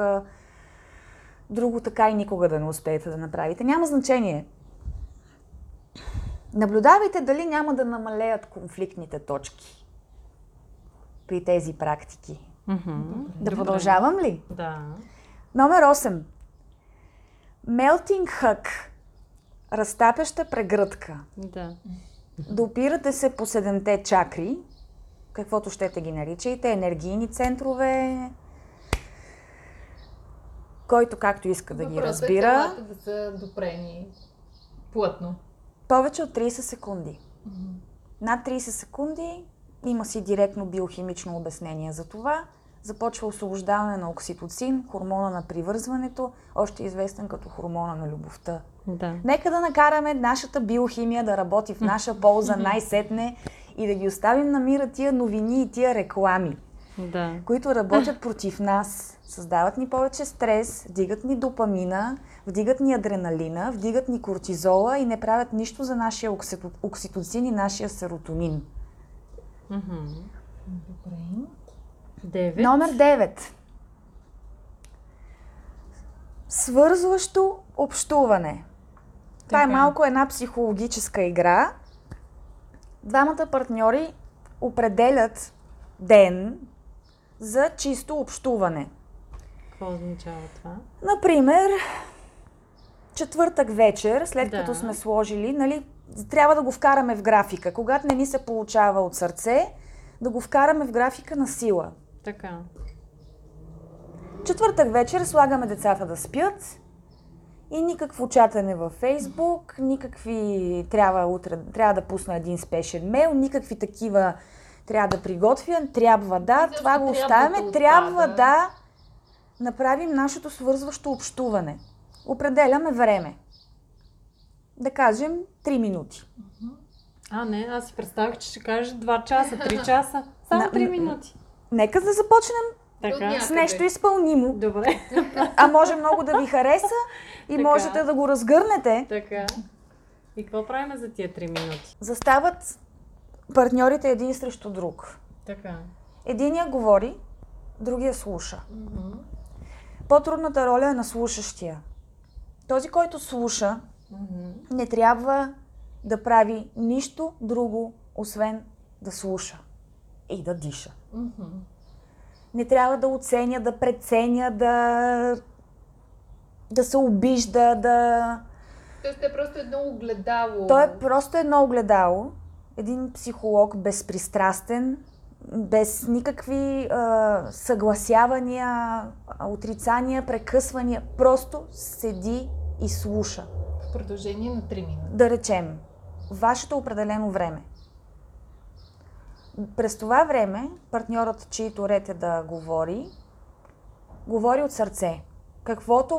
друго така и никога да не успеете да направите. Няма значение. Наблюдавайте дали няма да намалеят конфликтните точки при тези практики. Mm-hmm. Да продължавам ли? Да. Номер 8. Melting hug. Разтапяща прегръдка. Да. Допирате се по 7-те чакри, каквото щете ги наричайте, енергийни центрове, който както иска да ги разбира. Въпросът е да са допрени плътно. Повече от 30 секунди. Mm-hmm. Над 30 секунди има си директно биохимично обяснение за това. Започва освобождаване на окситоцин, хормона на привързването, още известен като хормона на любовта. Да. Нека да накараме нашата биохимия да работи в наша полза най-сетне и да ги оставим на мира тия новини и тия реклами, да. Които работят против нас. Създават ни повече стрес, вдигат ни допамина, вдигат ни адреналина, вдигат ни кортизола и не правят нищо за нашия окситоцин и нашия серотонин. Добре. 9. Номер 9. Свързващо общуване. Така. Това е малко една психологическа игра. Двамата партньори определят ден за чисто общуване. Какво означава това? Например, четвъртък вечер, след като сме сложили, нали, трябва да го вкараме в графика. Когато не ни се получава от сърце, да го вкараме в графика на сила. Така. Четвъртък вечер слагаме децата да спят и никакво чатане във Фейсбук, никакви трябва да пусна един спешен мейл, никакви такива трябва да приготвя, това го оставяме, трябва да направим нашето свързващо общуване. Определяме време. Да кажем 3 минути. Не, аз си представих, че ще кажеш 2 часа, 3 часа, само 3 минути. Нека да започнем. Така. С нещо изпълнимо. Добре. А може много да ви хареса и така. Можете да го разгърнете. Така. И какво правим за тия 3 минути? Застават партньорите един срещу друг. Така. Единия говори, другия слуша. Mm-hmm. По-трудната роля е на слушащия. Този, който слуша, mm-hmm. не трябва да прави нищо друго, освен да слуша и да диша. Mm-hmm. Не трябва да оценя, да преценя, да се обижда, Тоест е просто едно огледало. То е просто едно огледало. Един психолог безпристрастен, без никакви съгласявания, отрицания, прекъсвания. Просто седи и слуша. В продължение на 3 минути. Да речем, вашето определено време. През това време партньорът, чието ред е да говори от сърце. Каквото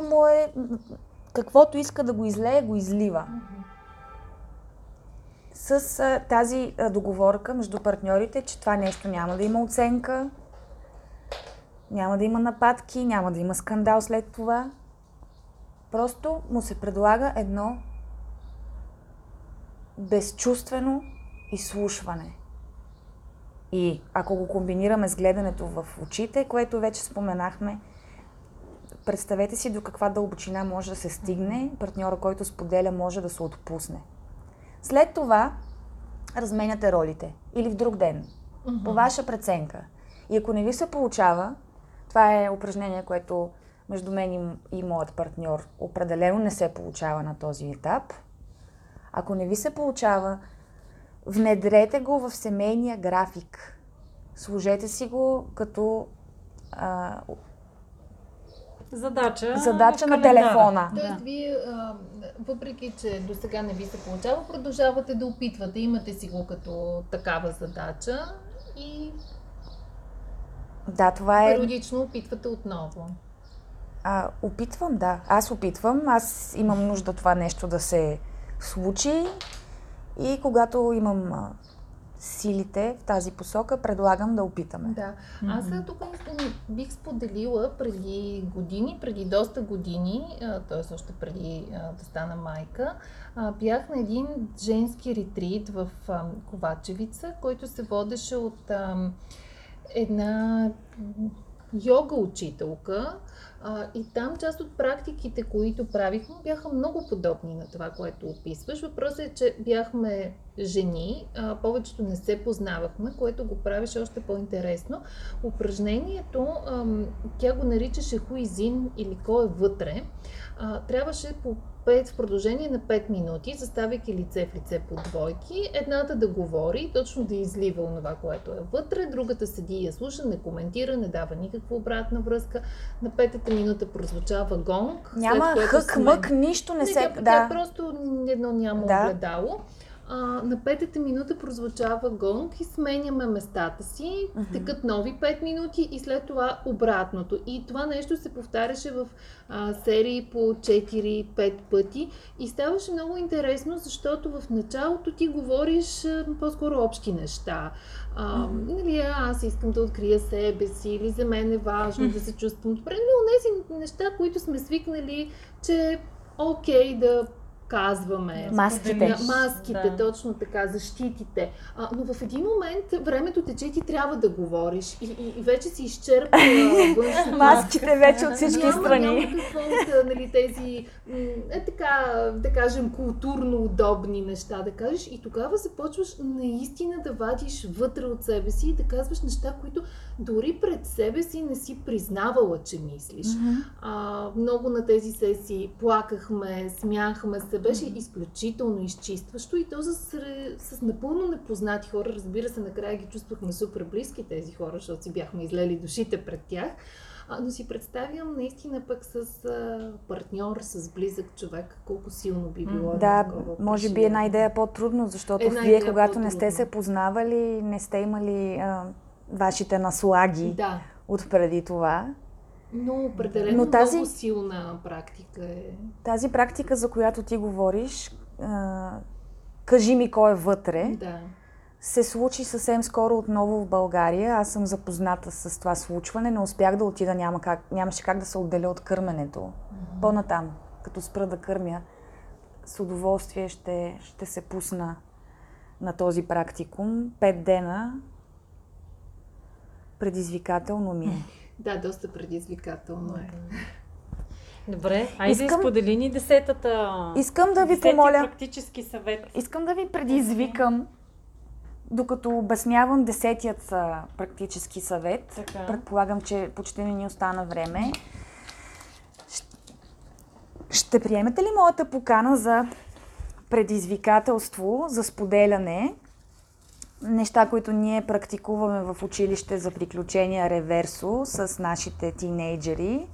иска да го излее, го излива. С тази договорка между партньорите, че това нещо няма да има оценка, няма да има нападки, няма да има скандал след това. Просто му се предлага едно безчувствено изслушване. И ако го комбинираме с гледането в очите, което вече споменахме, представете си до каква дълбочина може да се стигне, партньора, който споделя, може да се отпусне. След това разменяте ролите или в друг ден, по ваша преценка. И ако не ви се получава, това е упражнение, което между мен и моят партньор определено не се получава на този етап. Ако не ви се получава, внедрете го в семейния график. Служете си го като задача на телефона. Тоест, вие, въпреки че до сега не ви се получава, продължавате да опитвате, имате си го като такава задача и периодично опитвате отново. Опитвам, да. Аз опитвам. Аз имам нужда това нещо да се случи и когато имам силите в тази посока, предлагам да опитаме. Да. Аз тук бих споделила преди доста години, т.е. още преди да стана майка, бях на един женски ретрит в Ковачевица, който се водеше от една йога учителка, и там част от практиките, които правихме, бяха много подобни на това, което описваш. Въпросът е, че бяхме жени, повечето не се познавахме, което го правеше още по-интересно. Упражнението, тя го наричаше хуизин или кой е вътре, трябваше в продължение на 5 минути, заставяйки лице в лице по двойки, едната да говори, точно да излива онова, което е вътре, другата седи и я слуша, не коментира, не дава никаква обратна връзка. На петата минута прозвучава гонг. Няма хък-мък, нищо не се... Тя просто едно няма огледало. На петата минута прозвучава гонг и сменяме местата си, текат нови 5 минути и след това обратното. И това нещо се повтаряше в серии по 4-5 пъти и ставаше много интересно, защото в началото ти говориш по-скоро общи неща. Нали, аз искам да открия себе си или за мен е важно да се чувствам добре. Но тези неща, които сме свикнали, че окей да казваме. Маските, да. Точно така, защитите. Но в един момент времето тече и ти трябва да говориш. И вече си изчерпва външната. Маските вече от всички страни. Няма какво да, нали, тези така, да кажем, културно удобни неща да кажеш. И тогава започваш наистина да вадиш вътре от себе си и да казваш неща, които дори пред себе си не си признавала, че мислиш. Много на тези сесии плакахме, смяхме се. Беше изключително изчистващо и то с напълно непознати хора. Разбира се, накрая ги чувствахме супер близки тези хора, защото си бяхме излели душите пред тях. Но си представям наистина пък с партньор, с близък човек, колко силно би било. Да, може би една идея по-трудно, защото вие, когато не сте се познавали, не сте имали вашите наслаги отпреди това. Но определено много силна практика е. Тази практика, за която ти говориш, кажи ми кой е вътре, се случи съвсем скоро отново в България. Аз съм запозната с това случване, не успях да отида, нямаше как да се отделя от кърменето. По-натам, като спра да кърмя, с удоволствие ще се пусна на този практикум. 5 дена предизвикателно ми е. Да, доста предизвикателно е. Добре, айде сподели ни 10-та. Искам да ви помоля. Практически съвет. Искам да ви предизвикам, докато обяснявам 10-тият практически съвет. Така. Предполагам, че почти не ни остана време. Ще приемете ли моята покана за предизвикателство, за споделяне? Неща, които ние практикуваме в училище за приключения Реверсо с нашите тинейджери.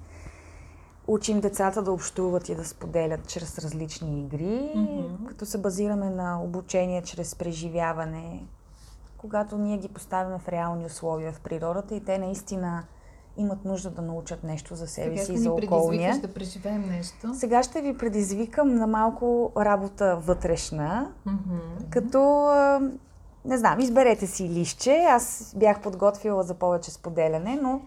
Учим децата да общуват и да споделят чрез различни игри, като се базираме на обучение чрез преживяване, когато ние ги поставяме в реални условия в природата и те наистина имат нужда да научат нещо за себе си и за околния. Сега ще ни предизвикаш да преживеем нещо. Сега ще ви предизвикам на малко работа вътрешна, като... Не знам, изберете си листче. Аз бях подготвила за повече споделяне, но...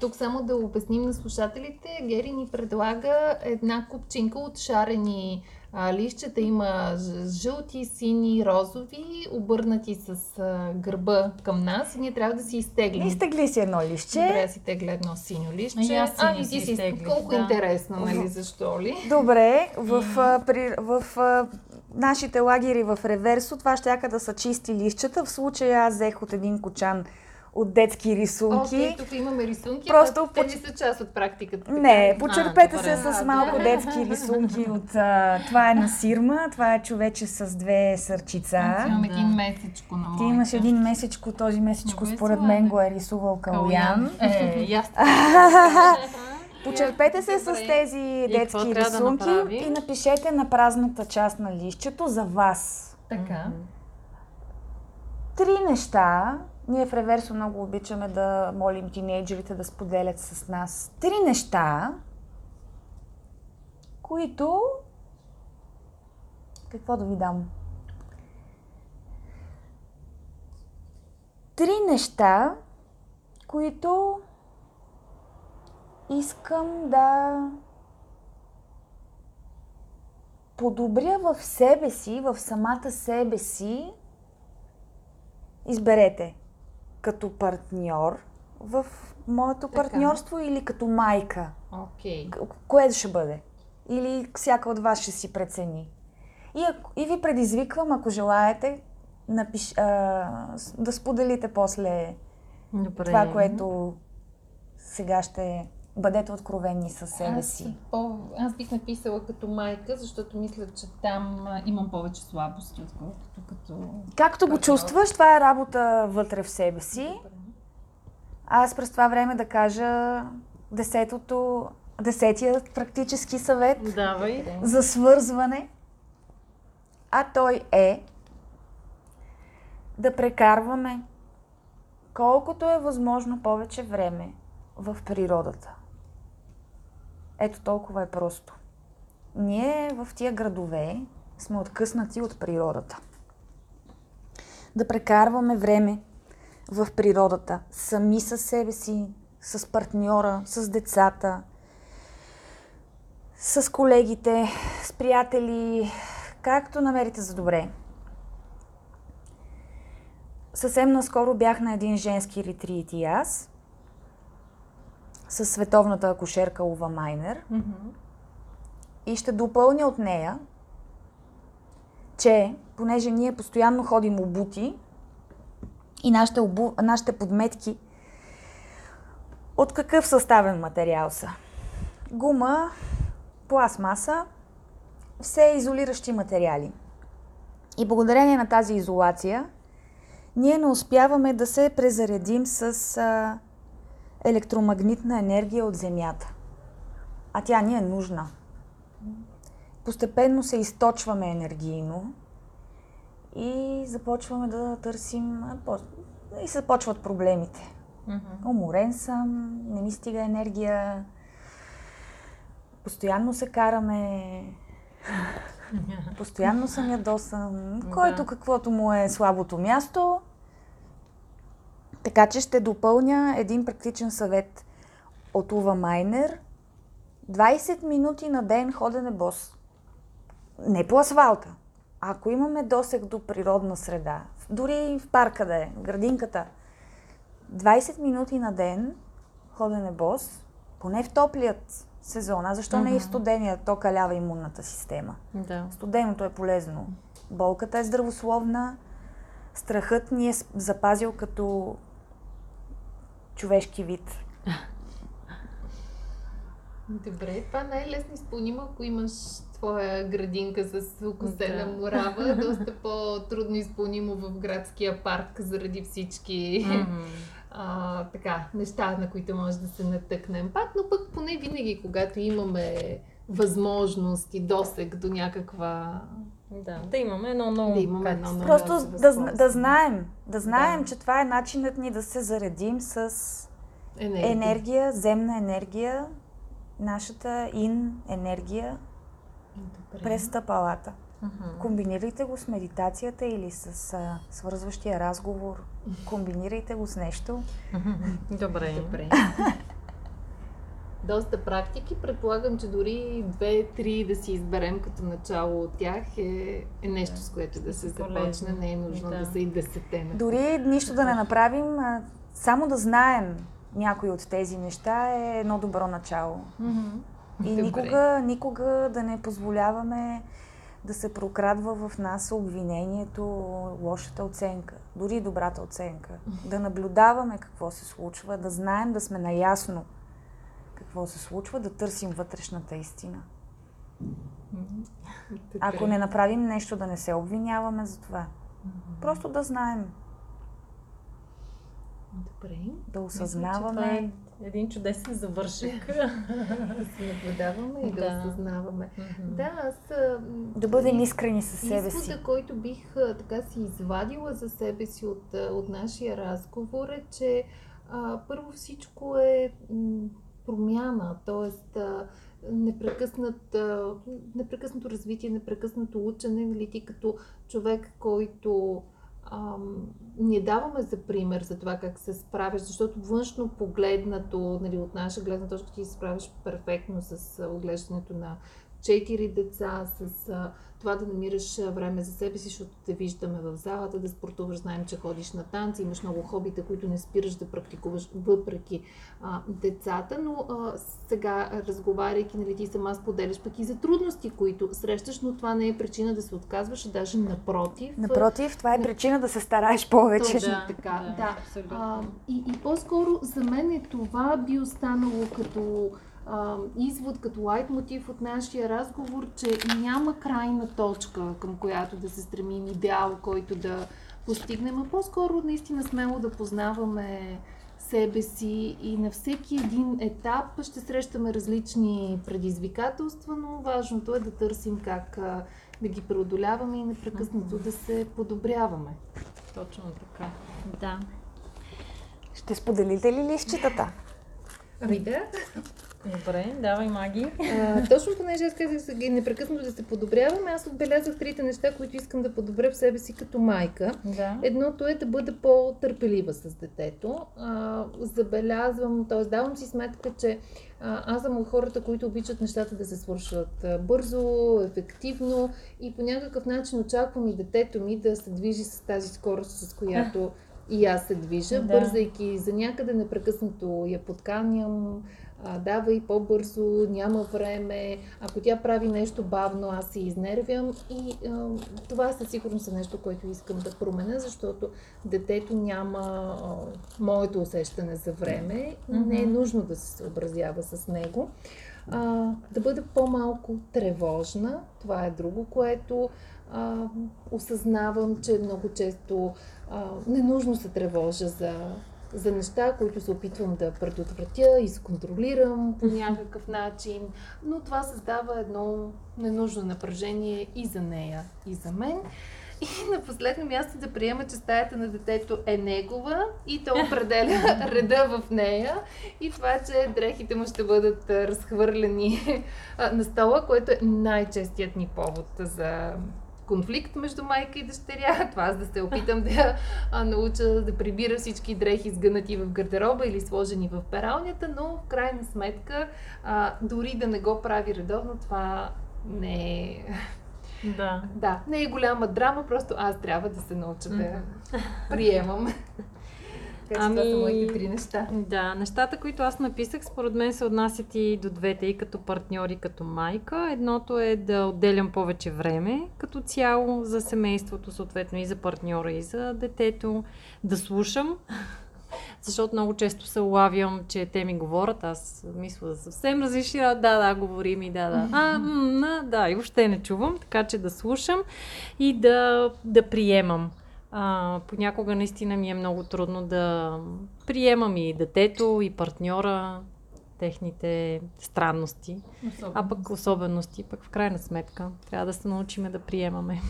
тук само да обясним на слушателите, Гери ни предлага една купчинка от шарени листчета. Има жълти, сини, розови, обърнати с гърба към нас и ние трябва да си изтеглим. Изтегли си едно листче. Добре, си тегля едно синьо листче. И ти си изтеглиш. Колко интересно, нали, защо ли? Добре, в нашите лагери в Реверсо, това щяха да са чисти листчета. В случая аз взех от един кочан от детски рисунки. Окей, тук имаме рисунки, просто те не са част от практиката. Така? Не, почерпете се с малко детски рисунки от това е на сирма, това е човече с две сърчица. Имам един месечко на моята. Ти имаш един месечко, този месечко според мен го е рисувал Калуян. Ясно. Почерпете се с тези детски рисунки и напишете на празната част на листчето за вас. Така. Три неща. Ние в Реверсо много обичаме да молим тинейджерите да споделят с нас три неща, които... Какво да ви дам? Три неща, които искам да подобря в себе си, в самата себе си. Изберете като партньор в моето партньорство или като майка. Okay. Кое ще бъде? Или всяка от вас ще си прецени. И ви предизвиквам, ако желаете, да споделите после това, което сега ще бъдете откровени със себе си. Аз бих написала като майка, защото мисля, че там имам повече слабости, отколкото като... Както го чувстваш, това е работа вътре в себе си. Аз през това време да кажа десетият практически съвет за свързване, а той е да прекарваме колкото е възможно повече време в природата. Ето толкова е просто. Ние в тия градове сме откъснати от природата. Да прекарваме време в природата, сами със себе си, с партньора, с децата, с колегите, с приятели, както намерите за добре. Съвсем наскоро бях на един женски ретрит и аз със световната акушерка Ува Майнер. Mm-hmm. И ще допълня от нея, че понеже ние постоянно ходим обути и нашите подметки от какъв съставен материал са? Гума, пластмаса, все изолиращи материали. И благодарение на тази изолация ние не успяваме да се презаредим с електромагнитна енергия от Земята. А тя ни е нужна. Постепенно се източваме енергийно и започваме да търсим... И се почват проблемите. Mm-hmm. Уморен съм, не ми стига енергия, постоянно се караме, постоянно съм ядосан, който каквото му е слабото място. Така че ще допълня един практичен съвет от Ува Майнер. 20 минути на ден ходене бос. Не по асфалта. Ако имаме досег до природна среда, дори в парка да е, в градинката, 20 минути на ден ходене бос, поне в топлият сезон, а защо не и в студения, то калява имунната система. Да. Студеното е полезно. Болката е здравословна. Страхът ни е запазил като човешки вид. Добре, това най-лесно изпълнимо, ако имаш твоя градинка с окосена морава, доста по-трудно изпълнимо в градския парк заради всички неща, на които може да се натъкнем пак, но пък поне винаги, когато имаме възможност и досег до някаква... Да имаме едно много... Просто да знаем, че това е начинът ни да се заредим с енергия, земна енергия, нашата енергия през стъпалата. Комбинирайте го с медитацията или с свързващия разговор. Комбинирайте го с нещо. Добре. Доста практики. Предполагам, че дори 2-3 да си изберем като начало от тях е нещо, с което да се започне. Не е нужно да са и 10. Дори нищо да не направим, само да знаем някои от тези неща е едно добро начало. И никога да не позволяваме да се прокрадва в нас обвинението, лошата оценка, дори добрата оценка. Да наблюдаваме какво се случва, да знаем, да сме наясно какво се случва, да търсим вътрешната истина. Ако не направим нещо, да не се обвиняваме за това. Просто да знаем. Добре. Да осъзнаваме. Мисля, това е един чудесен завършек. Да се наблюдаваме и да осъзнаваме. Да, аз... Да бъдем искрени със себе си. Извода, който бих така си извадила за себе си от нашия разговор е, че първо всичко е промяна, т.е. непрекъснато развитие, непрекъснато учене, или ти като човек, който не даваме за пример за това как се справиш, защото външно погледнато, нали, от наша гледна точка ти се справиш перфектно с отглеждането на 4 деца, с това да намираш време за себе си, защото те виждаме в залата, да спортуваш, знаем, че ходиш на танци, имаш много хобита, които не спираш да практикуваш въпреки децата, но сега разговаряйки, нали, ти сама споделяш пък и за трудности, които срещаш, но това не е причина да се отказваш, а даже напротив. Напротив, това е причина да се стараеш повече. Да, така, да. И по-скоро за мен е това би останало като извод, като лайтмотив от нашия разговор, че няма крайна точка, към която да се стремим, идеал, който да постигнем, а по-скоро наистина смело да познаваме себе си и на всеки един етап ще срещаме различни предизвикателства, но важното е да търсим как да ги преодоляваме и непрекъснато да се подобряваме. Точно така. Да. Ще споделите ли листчетата? Видя? Добре, давай, Маги. Точно понеже аз казах непрекъснато да се подобряваме, аз отбелязах 3 неща, които искам да подобря в себе си като майка. Да. Едното е да бъда по-търпелива с детето. Забелязвам, т.е. давам си сметка, че аз съм от хората, които обичат нещата да се свършват бързо, ефективно и по някакъв начин очаквам и детето ми да се движи с тази скорост, с която и аз се движа, да. Бързайки за някъде, непрекъснато я подканям, давай по-бързо, няма време, ако тя прави нещо бавно, аз се изнервям и това със сигурност е нещо, което искам да променя, защото детето няма моето усещане за време, не е нужно да се съобразява с него. Да бъда по-малко тревожна, това е друго, което осъзнавам, че много често ненужно се тревожа за неща, които се опитвам да предотвратя, изконтролирам по някакъв начин, но това създава едно ненужно напрежение и за нея, и за мен. И на последно място да приема, че стаята на детето е негова и то определя реда в нея и това, че дрехите му ще бъдат разхвърлени на стола, което е най-честият ни повод за конфликт между майка и дъщеря. Това аз да се опитам да науча да прибира всички дрехи сгънати в гардероба или сложени в пералнята, но в крайна сметка дори да не го прави редовно, това не е... Да, не е голяма драма, просто аз трябва да се науча да приемам. Така че това са моите 3 неща. Да, нещата, които аз написах, според мен се отнасят и до двете, и като партньор, и като майка. Едното е да отделям повече време като цяло за семейството, съответно и за партньора, и за детето. Да слушам, защото много често се улавям, че те ми говорят, аз мисля за съвсем различни, говорим и и въобще не чувам, така че да слушам и да приемам. Понякога наистина ми е много трудно да приемам и детето, и партньора, техните странности, а пък особености, пък в крайна сметка трябва да се научим да приемаме.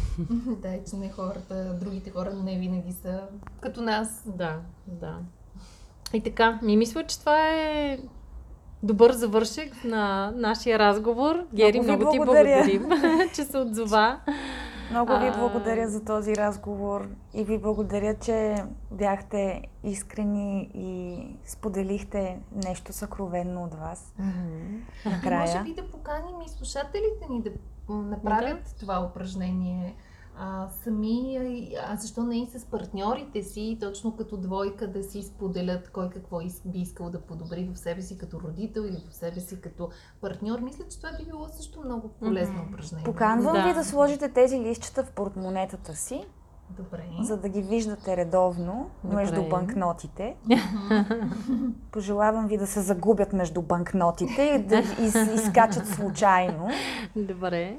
Да, и че не хората, другите хора не винаги са като нас. Да. И така, мисля, че това е добър завършек на нашия разговор. Гери, много ти благодарим, че се отзова. Много ви благодаря за този разговор и ви благодаря, че бяхте искрени и споделихте нещо съкровенно от вас. Накрая. Може би да поканим и слушателите ни да направят това упражнение сами, а защо не и с партньорите си, точно като двойка да си споделят кой какво би искал да подобри в себе си като родител или в себе си като партньор. Мисля, че това би било също много полезно упражнение. Поканвам ви да сложите тези листчета в портмонетата си. Добре. За да ги виждате редовно между банкнотите. Пожелавам ви да се загубят между банкнотите и да изскачат случайно. Добре.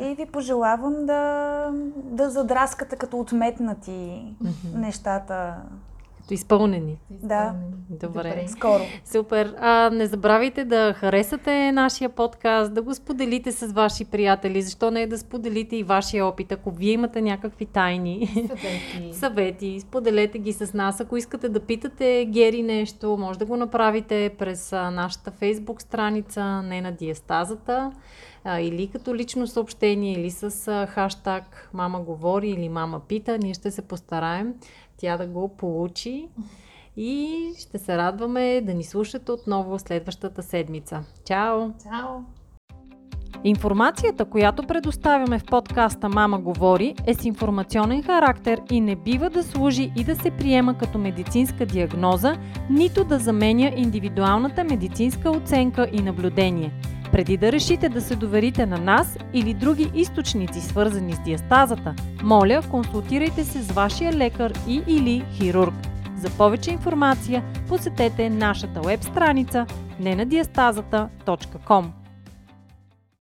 И ви пожелавам да задраскате като отметнати нещата. Като изпълнени. Да. Добре. Скоро. Супер. Не забравяйте да харесате нашия подкаст, да го споделите с ваши приятели. Защо не да споделите и вашия опит, ако вие имате някакви тайни съвети. Споделете ги с нас. Ако искате да питате Гери нещо, може да го направите през нашата Facebook страница Не на диастазата, или като лично съобщение, или с хаштаг Мама говори или Мама пита. Ние ще се постараем тя да го получи и ще се радваме да ни слушате отново следващата седмица. Чао! Чао! Информацията, която предоставяме в подкаста Мама говори, е с информационен характер и не бива да служи и да се приема като медицинска диагноза, нито да заменя индивидуалната медицинска оценка и наблюдение. Преди да решите да се доверите на нас или други източници, свързани с диастазата, моля, консултирайте се с вашия лекар и/или хирург. За повече информация посетете нашата уеб страница nenadiastazata.com.